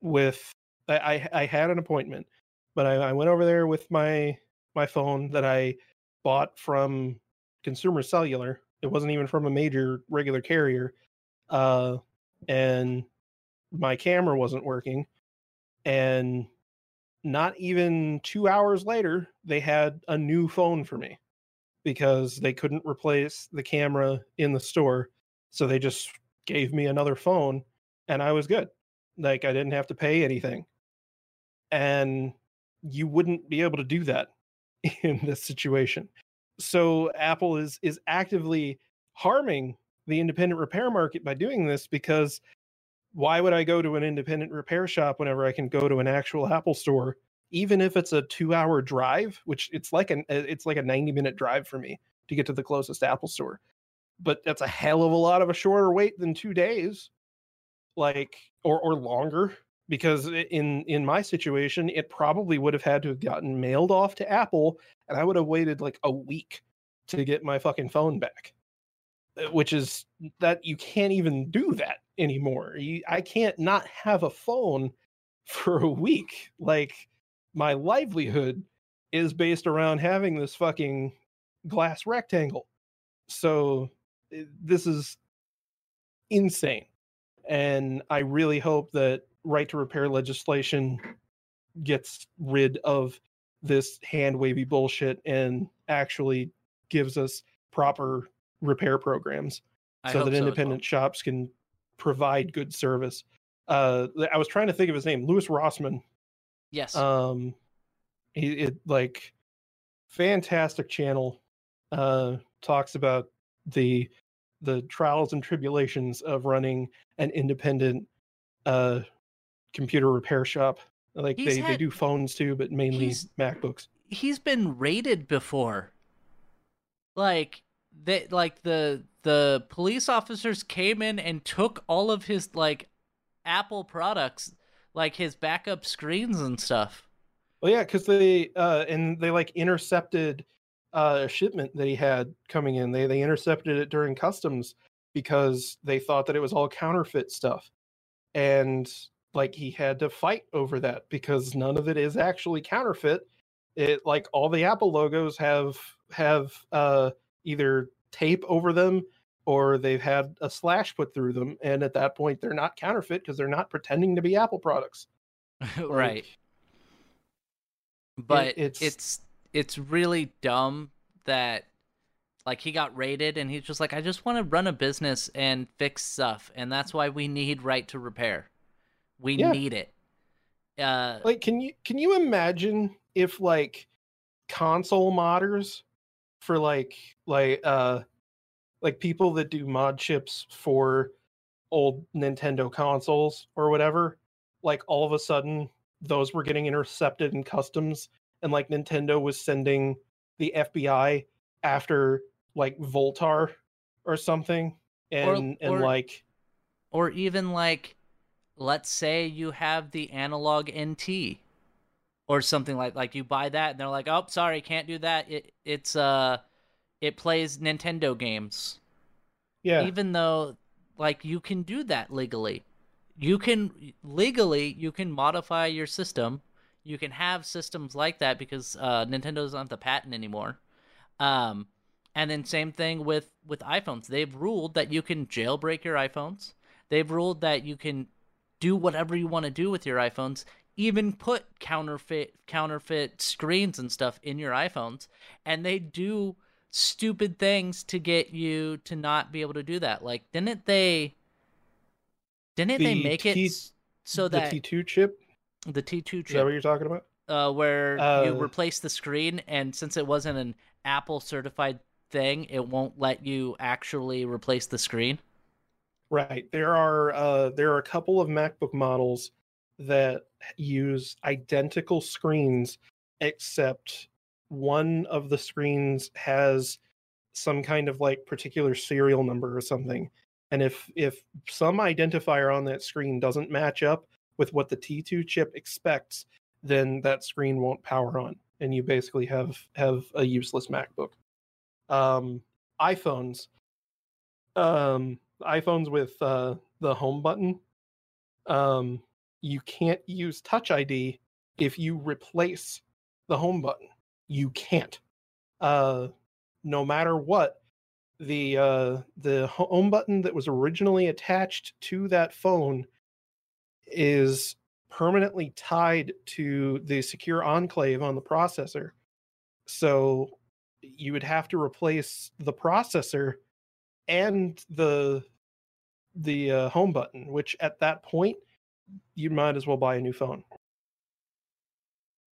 with, I, I, I had an appointment, but I, I went over there with my, my phone that I bought from Consumer Cellular. It wasn't even from a major regular carrier, uh and my camera wasn't working, and not even two hours later they had a new phone for me because they couldn't replace the camera in the store, so they just gave me another phone and I was good. Like, I didn't have to pay anything, and you wouldn't be able to do that in this situation. So Apple is is actively harming the independent repair market by doing this, because why would I go to an independent repair shop whenever I can go to an actual Apple store, even if it's a two-hour drive, which it's like an it's like a ninety-minute drive for me to get to the closest Apple store. But that's a hell of a lot of a shorter wait than two days, like or or longer, because in in my situation, it probably would have had to have gotten mailed off to Apple, and I would have waited like a week to get my fucking phone back, which is that you can't even do that anymore. You, I can't not have a phone for a week. Like, my livelihood is based around having this fucking glass rectangle. So this is insane. And I really hope that right to repair legislation gets rid of this hand wavy bullshit and actually gives us proper repair programs so that independent shops can provide good service. Uh, I was trying to think of his name, Louis Rossman. Yes. Um, he it like fantastic channel, uh, talks about the, the trials and tribulations of running an independent, uh, computer repair shop Like they, had, they do phones too, but mainly MacBooks. He's been raided before. Like they, like the the police officers came in and took all of his like Apple products, like his backup screens and stuff. Well, yeah, because they uh, and they like intercepted uh, a shipment that he had coming in. They they intercepted it during customs because they thought that it was all counterfeit stuff, and like he had to fight over that because none of it is actually counterfeit. It like all the Apple logos have have uh, either tape over them or they've had a slash put through them, and at that point they're not counterfeit because they're not pretending to be Apple products. Right. Like, but it, it's it's it's really dumb that like he got raided and he's just like, I just want to run a business and fix stuff, and that's why we need right to repair. We yeah. need it. Uh, like, can you can you imagine if like console modders for like like uh like people that do mod chips for old Nintendo consoles or whatever, like all of a sudden those were getting intercepted in customs, and like Nintendo was sending the F B I after like Voltar or something, and or, and or, like or even like let's say you have the analog N T or something, like like you buy that and they're like, oh, sorry, can't do that. It it's uh it plays Nintendo games. Yeah. Even though like you can do that legally. You can legally you can modify your system. You can have systems like that because uh Nintendo doesn't have the patent anymore. Um and then same thing with with iPhones. They've ruled that you can jailbreak your iPhones. They've ruled that you can do whatever you want to do with your iPhones, even put counterfeit counterfeit screens and stuff in your iPhones, and they do stupid things to get you to not be able to do that. Like, didn't they didn't the they make T, it so the that the T two chip? The T two chip. Is that what you're talking about? Uh, where uh, you replace the screen, and since it wasn't an Apple certified thing, it won't let you actually replace the screen. Right. There are uh, there are a couple of MacBook models that use identical screens, except one of the screens has some kind of like particular serial number or something. And if if some identifier on that screen doesn't match up with what the T two chip expects, then that screen won't power on, and you basically have have a useless MacBook. Um, iPhones. Um. iPhones with uh, the home button, um, you can't use Touch I D if you replace the home button. You can't. Uh, no matter what, the uh, the home button that was originally attached to that phone is permanently tied to the secure enclave on the processor. So you would have to replace the processor and the the uh, home button, which at that point you might as well buy a new phone,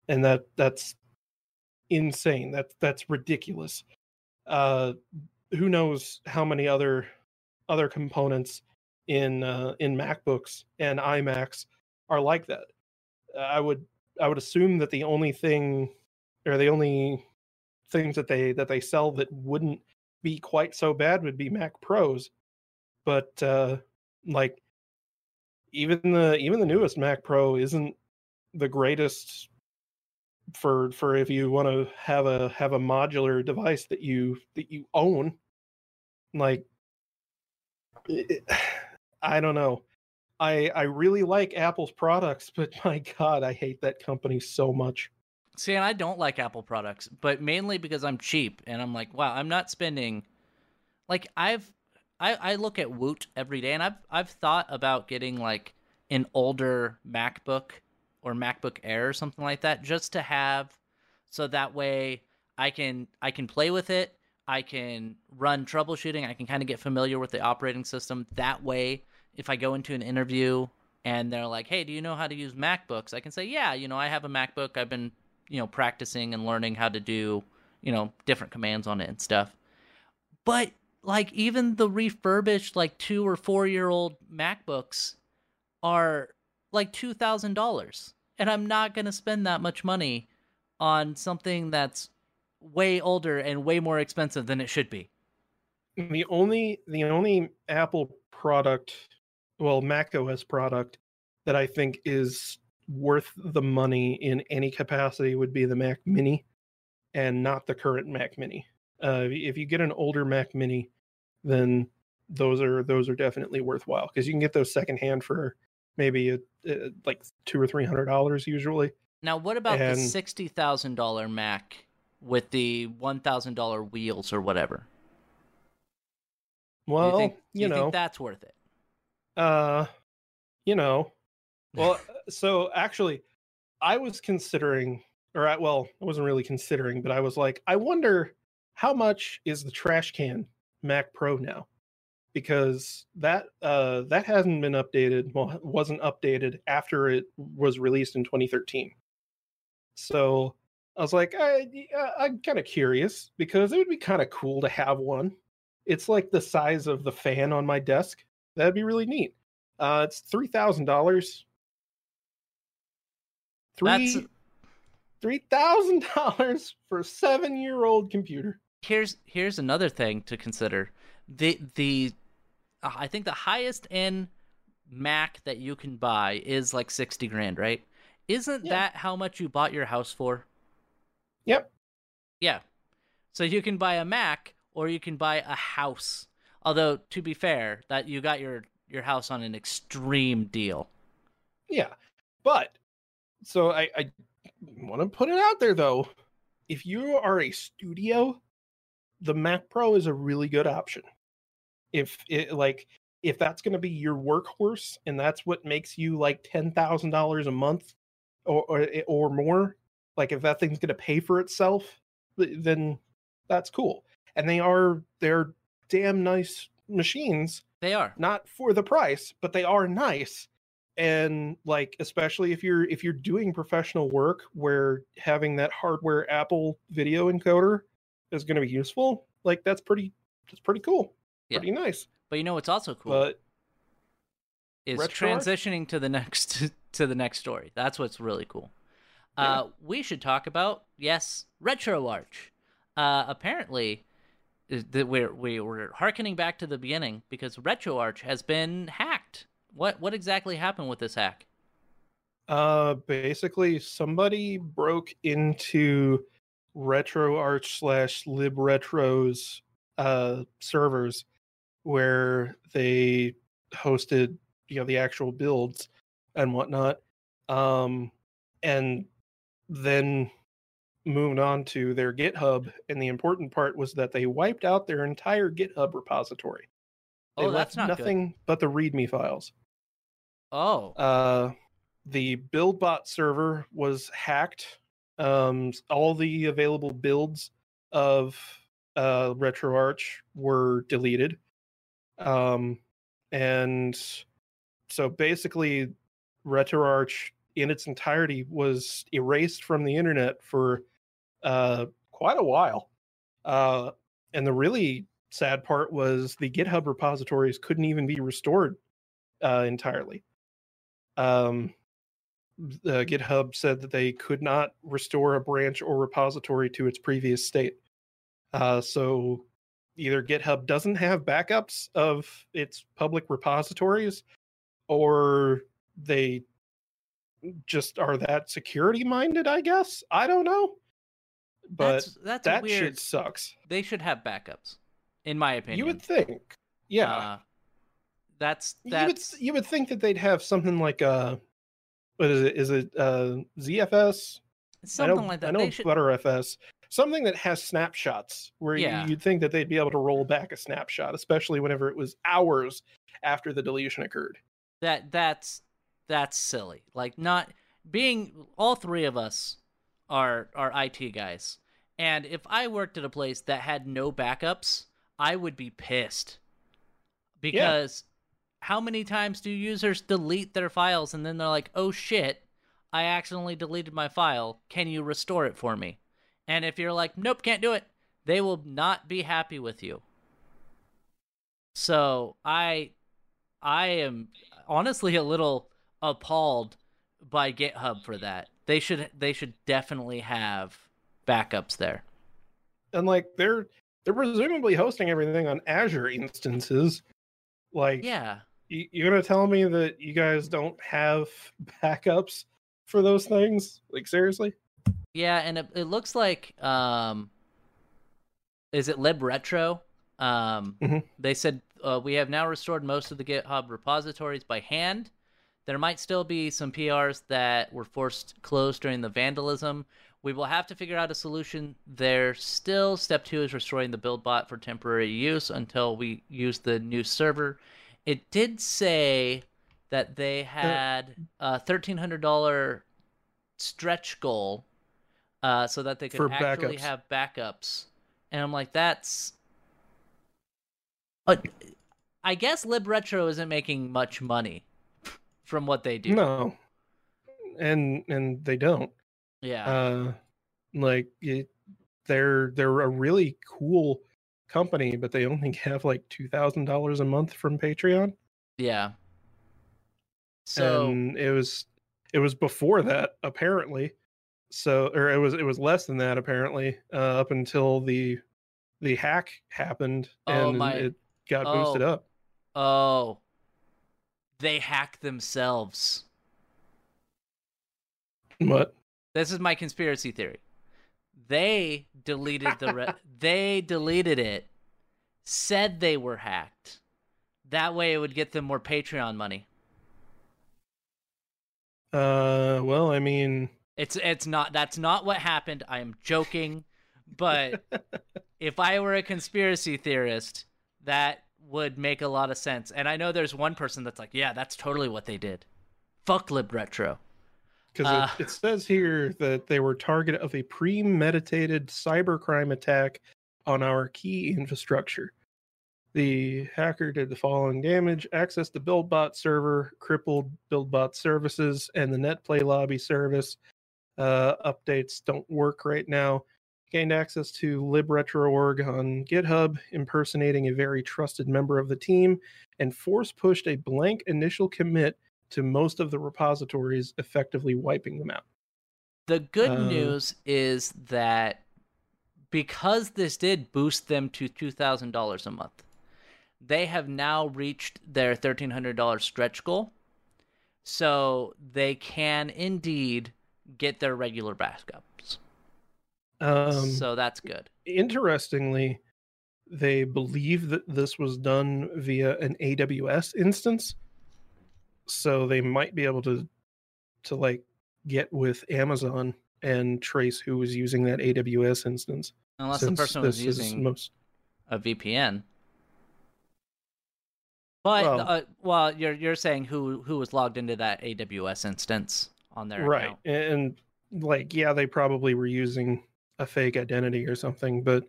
and that that's insane. That that's ridiculous. Uh, who knows how many other other components in uh, in MacBooks and iMacs are like that. I would I would assume that the only thing or the only things that they that they sell that wouldn't be quite so bad would be Mac Pros, but uh, like even the even the newest Mac Pro isn't the greatest for for if you want to have a have a modular device that you that you own. Like it, I don't know, I I really like Apple's products, but my God, I hate that company so much. See, and I don't like Apple products, but mainly because I'm cheap, and I'm like, wow, I'm not spending. Like I've, I I look at Woot every day, and I've I've thought about getting like an older MacBook or MacBook Air or something like that, just to have, so that way I can I can play with it, I can run troubleshooting, I can kind of get familiar with the operating system. That way, if I go into an interview and they're like, hey, do you know how to use MacBooks? I can say, yeah, you know, I have a MacBook. I've been you know, practicing and learning how to do, you know, different commands on it and stuff. But like even the refurbished like two or four year old MacBooks are like two thousand dollars. and I'm not going to spend that much money on something that's way older and way more expensive than it should be. The only the only Apple product, well, macOS product that I think is worth the money in any capacity would be the Mac Mini, and not the current Mac Mini. Uh, if you get an older Mac Mini, then those are those are definitely worthwhile, because you can get those secondhand for maybe a, a, like two or three hundred dollars usually. Now, what about and... the sixty thousand dollar Mac with the one thousand dollar wheels or whatever? Well, do you, think, do you, you know, think that's worth it? Uh, you know, well, so actually, I was considering, or I, well, I wasn't really considering, but I was like, I wonder how much is the trash can Mac Pro now? Because that uh, that hasn't been updated. Well, it wasn't updated after it was released in twenty thirteen. So I was like, I, I'm kind of curious, because it would be kind of cool to have one. It's like the size of the fan on my desk. That'd be really neat. Uh, it's three thousand dollars. Three three thousand dollars for a seven-year-old computer. Here's here's another thing to consider. The the I think the highest end Mac that you can buy is like sixty grand, right? Isn't yeah. that how much you bought your house for? Yep. Yeah. So you can buy a Mac or you can buy a house. Although, to be fair, that you got your, your house on an extreme deal. Yeah. But so I, I want to put it out there, though. If you are a studio, the Mac Pro is a really good option. If it, like, if that's going to be your workhorse and that's what makes you like ten thousand dollars a month or, or or more, like if that thing's going to pay for itself, then that's cool. And they are they're damn nice machines. They are. Not for the price, but they are nice. And like, especially if you're if you're doing professional work where having that hardware Apple video encoder is going to be useful, like that's pretty that's pretty cool. Yeah. Pretty nice. But you know what's also cool but is transitioning to the next to the next story. That's what's really cool. Yeah. Uh we should talk about yes, RetroArch. Uh apparently that we're we were hearkening back to the beginning, because RetroArch has been hacked. What what exactly happened with this hack? Uh basically somebody broke into RetroArch slash LibRetro's uh, servers where they hosted, you know, the actual builds and whatnot, um, and then moved on to their GitHub. And the important part was that they wiped out their entire GitHub repository. They oh, that's left not nothing good. But the README files. Oh, uh, the BuildBot server was hacked. Um, all the available builds of uh, RetroArch were deleted, um, and so basically, RetroArch in its entirety was erased from the internet for uh, quite a while. Uh, and the really sad part was the GitHub repositories couldn't even be restored uh, entirely. Um, Uh, GitHub said that they could not restore a branch or repository to its previous state. Uh, so either GitHub doesn't have backups of its public repositories, or they just are that security minded, I guess. I don't know. But that's, that's that weird. Shit sucks. They should have backups, in my opinion. You would think. Yeah. Uh, that's that's you would, you would think that they'd have something like a What is it? Is it uh, Z F S? Something I know, like that. I know they ButterFS. Should... Something that has snapshots, where yeah. you, you'd think that they'd be able to roll back a snapshot, especially whenever it was hours after the deletion occurred. That that's that's silly. Like, not being all three of us are are I T guys, and if I worked at a place that had no backups, I would be pissed, because. Yeah. How many times do users delete their files and then they're like, oh shit, I accidentally deleted my file. Can you restore it for me? And if you're like, nope, can't do it, they will not be happy with you. So I I am honestly a little appalled by GitHub for that. They should they should definitely have backups there. And like they're they're presumably hosting everything on Azure instances. Like yeah, you, you're gonna tell me that you guys don't have backups for those things? Like seriously? Yeah, and it, it looks like um, is it LibRetro? Um, mm-hmm. They said uh, we have now restored most of the GitHub repositories by hand. There might still be some P Rs that were forced closed during the vandalism. We will have to figure out a solution there still. Step two is restoring the build bot for temporary use until we use the new server. It did say that they had a thirteen hundred dollars stretch goal uh, so that they could actually have backups. And I'm like, that's... Uh, I guess LibRetro isn't making much money from what they do. No, and and they don't. Yeah, uh, like it, they're they're a really cool company, but they only have like two thousand dollars a month from Patreon. Yeah. So and it was it was before that apparently. So or it was it was less than that apparently uh, up until the the hack happened and oh my. it got oh. boosted up. Oh. They hack themselves. What? This is my conspiracy theory. They deleted the re- they deleted it, said they were hacked. That way it would get them more Patreon money. Uh, well, I mean, it's it's not that's not what happened. I am joking, but if I were a conspiracy theorist, that would make a lot of sense. And I know there's one person that's like, yeah, that's totally what they did. Fuck LibRetro. Because uh, it, it says here that they were target of a premeditated cybercrime attack on our key infrastructure. The hacker did the following damage: accessed the BuildBot server, crippled BuildBot services, and the NetPlay lobby service. Uh, updates don't work right now. Gained access to libretro dot org on GitHub, impersonating a very trusted member of the team, and force pushed a blank initial commit to most of the repositories, effectively wiping them out. The good uh, news is that because this did boost them to two thousand dollars a month, they have now reached their thirteen hundred dollars stretch goal, so they can indeed get their regular backups. Um, so that's good. Interestingly, they believe that this was done via an A W S instance, so they might be able to to like get with Amazon and trace who was using that A W S instance. Unless the person was using most... a V P N. But well, uh, well, you're you're saying who who was logged into that A W S instance on their right account. And like yeah, they probably were using a fake identity or something, but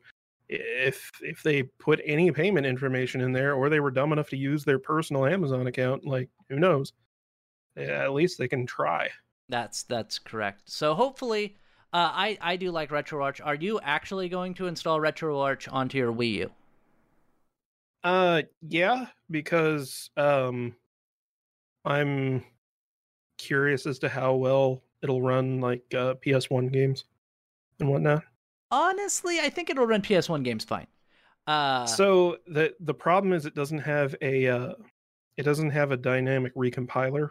if if they put any payment information in there, or they were dumb enough to use their personal Amazon account, like who knows? Yeah, at least they can try. That's that's correct. So hopefully, uh, I I do like RetroArch. Are you actually going to install RetroArch onto your Wii U? Uh, yeah, because um, I'm curious as to how well it'll run like uh, P S one games and whatnot. Honestly, I think it'll run P S one games fine. Uh, so the the problem is it doesn't have a uh, it doesn't have a dynamic recompiler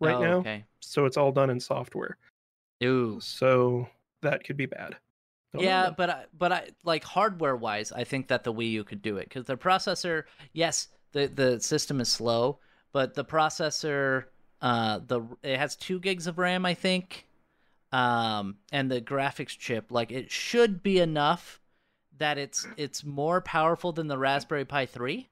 right oh, now. Okay. So it's all done in software. Ooh. So that could be bad. Don't yeah, but I, but I like hardware wise, I think that the Wii U could do it because their processor. Yes, the the system is slow, but the processor uh, the it has two gigs of RAM, I think. Um, and the graphics chip, like it should be enough that it's it's more powerful than the Raspberry Pi three.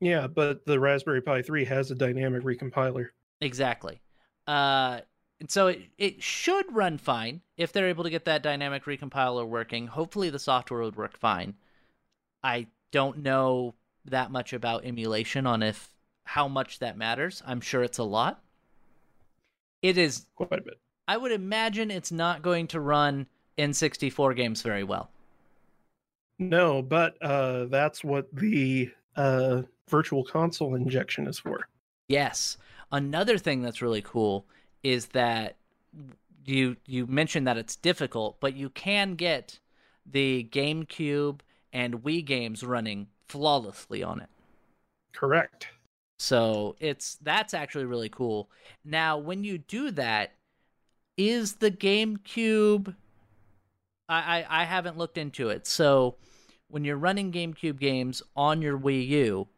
Yeah, but the Raspberry Pi three has a dynamic recompiler. Exactly. Uh, and so it, it should run fine if they're able to get that dynamic recompiler working. Hopefully the software would work fine. I don't know that much about emulation on if how much that matters. I'm sure it's a lot. It is quite a bit. I would imagine it's not going to run N sixty-four games very well. No, but uh, that's what the uh, Virtual Console injection is for. Yes. Another thing that's really cool is that you you mentioned that it's difficult, but you can get the GameCube and Wii games running flawlessly on it. Correct. So it's that's actually really cool. Now, when you do that, is the GameCube... I, I, I haven't looked into it. So when you're running GameCube games on your Wii U,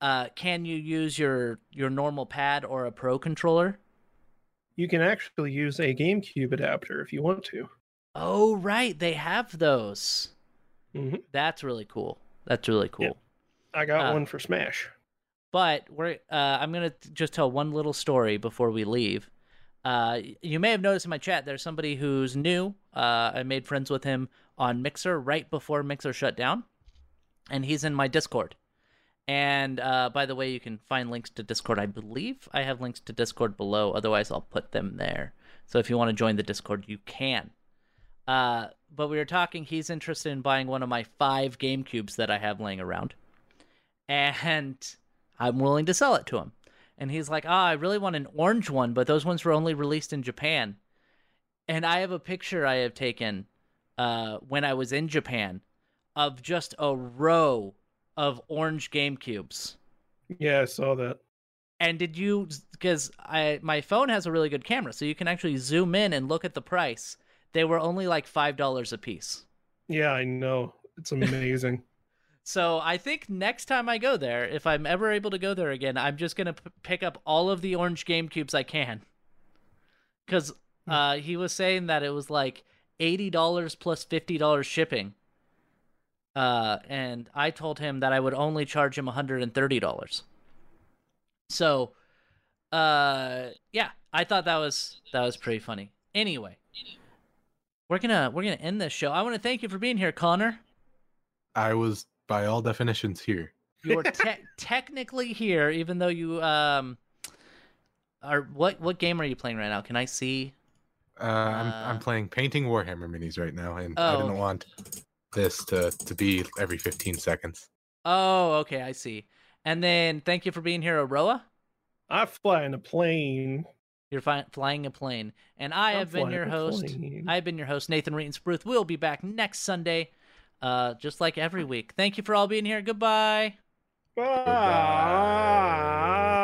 uh, can you use your, your normal pad or a Pro controller? You can actually use a GameCube adapter if you want to. Oh, right. They have those. Mm-hmm. That's really cool. That's really cool. Yeah. I got uh, one for Smash. But we're uh, I'm going to just tell one little story before we leave. Uh, you may have noticed in my chat, there's somebody who's new. Uh, I made friends with him on Mixer right before Mixer shut down, and he's in my Discord. And uh, by the way, you can find links to Discord. I believe I have links to Discord below. Otherwise, I'll put them there. So if you want to join the Discord, you can. Uh, but we were talking, he's interested in buying one of my five GameCubes that I have laying around. And I'm willing to sell it to him. And he's like, ah, oh, I really want an orange one, but those ones were only released in Japan. And I have a picture I have taken uh, when I was in Japan of just a row of orange GameCubes. Yeah, I saw that. And did you, because I my phone has a really good camera, so you can actually zoom in and look at the price. They were only like five dollars a piece. Yeah, I know. It's amazing. So I think next time I go there, if I'm ever able to go there again, I'm just going to p- pick up all of the orange GameCubes I can. Because uh, he was saying that it was like eighty dollars plus fifty dollars shipping. Uh, and I told him that I would only charge him one hundred thirty dollars. So, uh, yeah, I thought that was that was pretty funny. Anyway, we're gonna we're gonna end this show. I want to thank you for being here, Connor. I was, by all definitions, here. You were te- technically here, even though you um are. What what game are you playing right now? Can I see? Uh, I'm uh, I'm playing Painting Warhammer Minis right now, and oh, I didn't okay. want this to, to be every fifteen seconds. Oh, okay, I see. And then, thank you for being here, Aroa. I'm flying a plane. You're fi- flying a plane, and I I'm have been your host. Plane. I've been your host, Nathan Reeton Spruth. We'll be back next Sunday. Uh, just like every week. Thank you for all being here. Goodbye. Bye. Goodbye.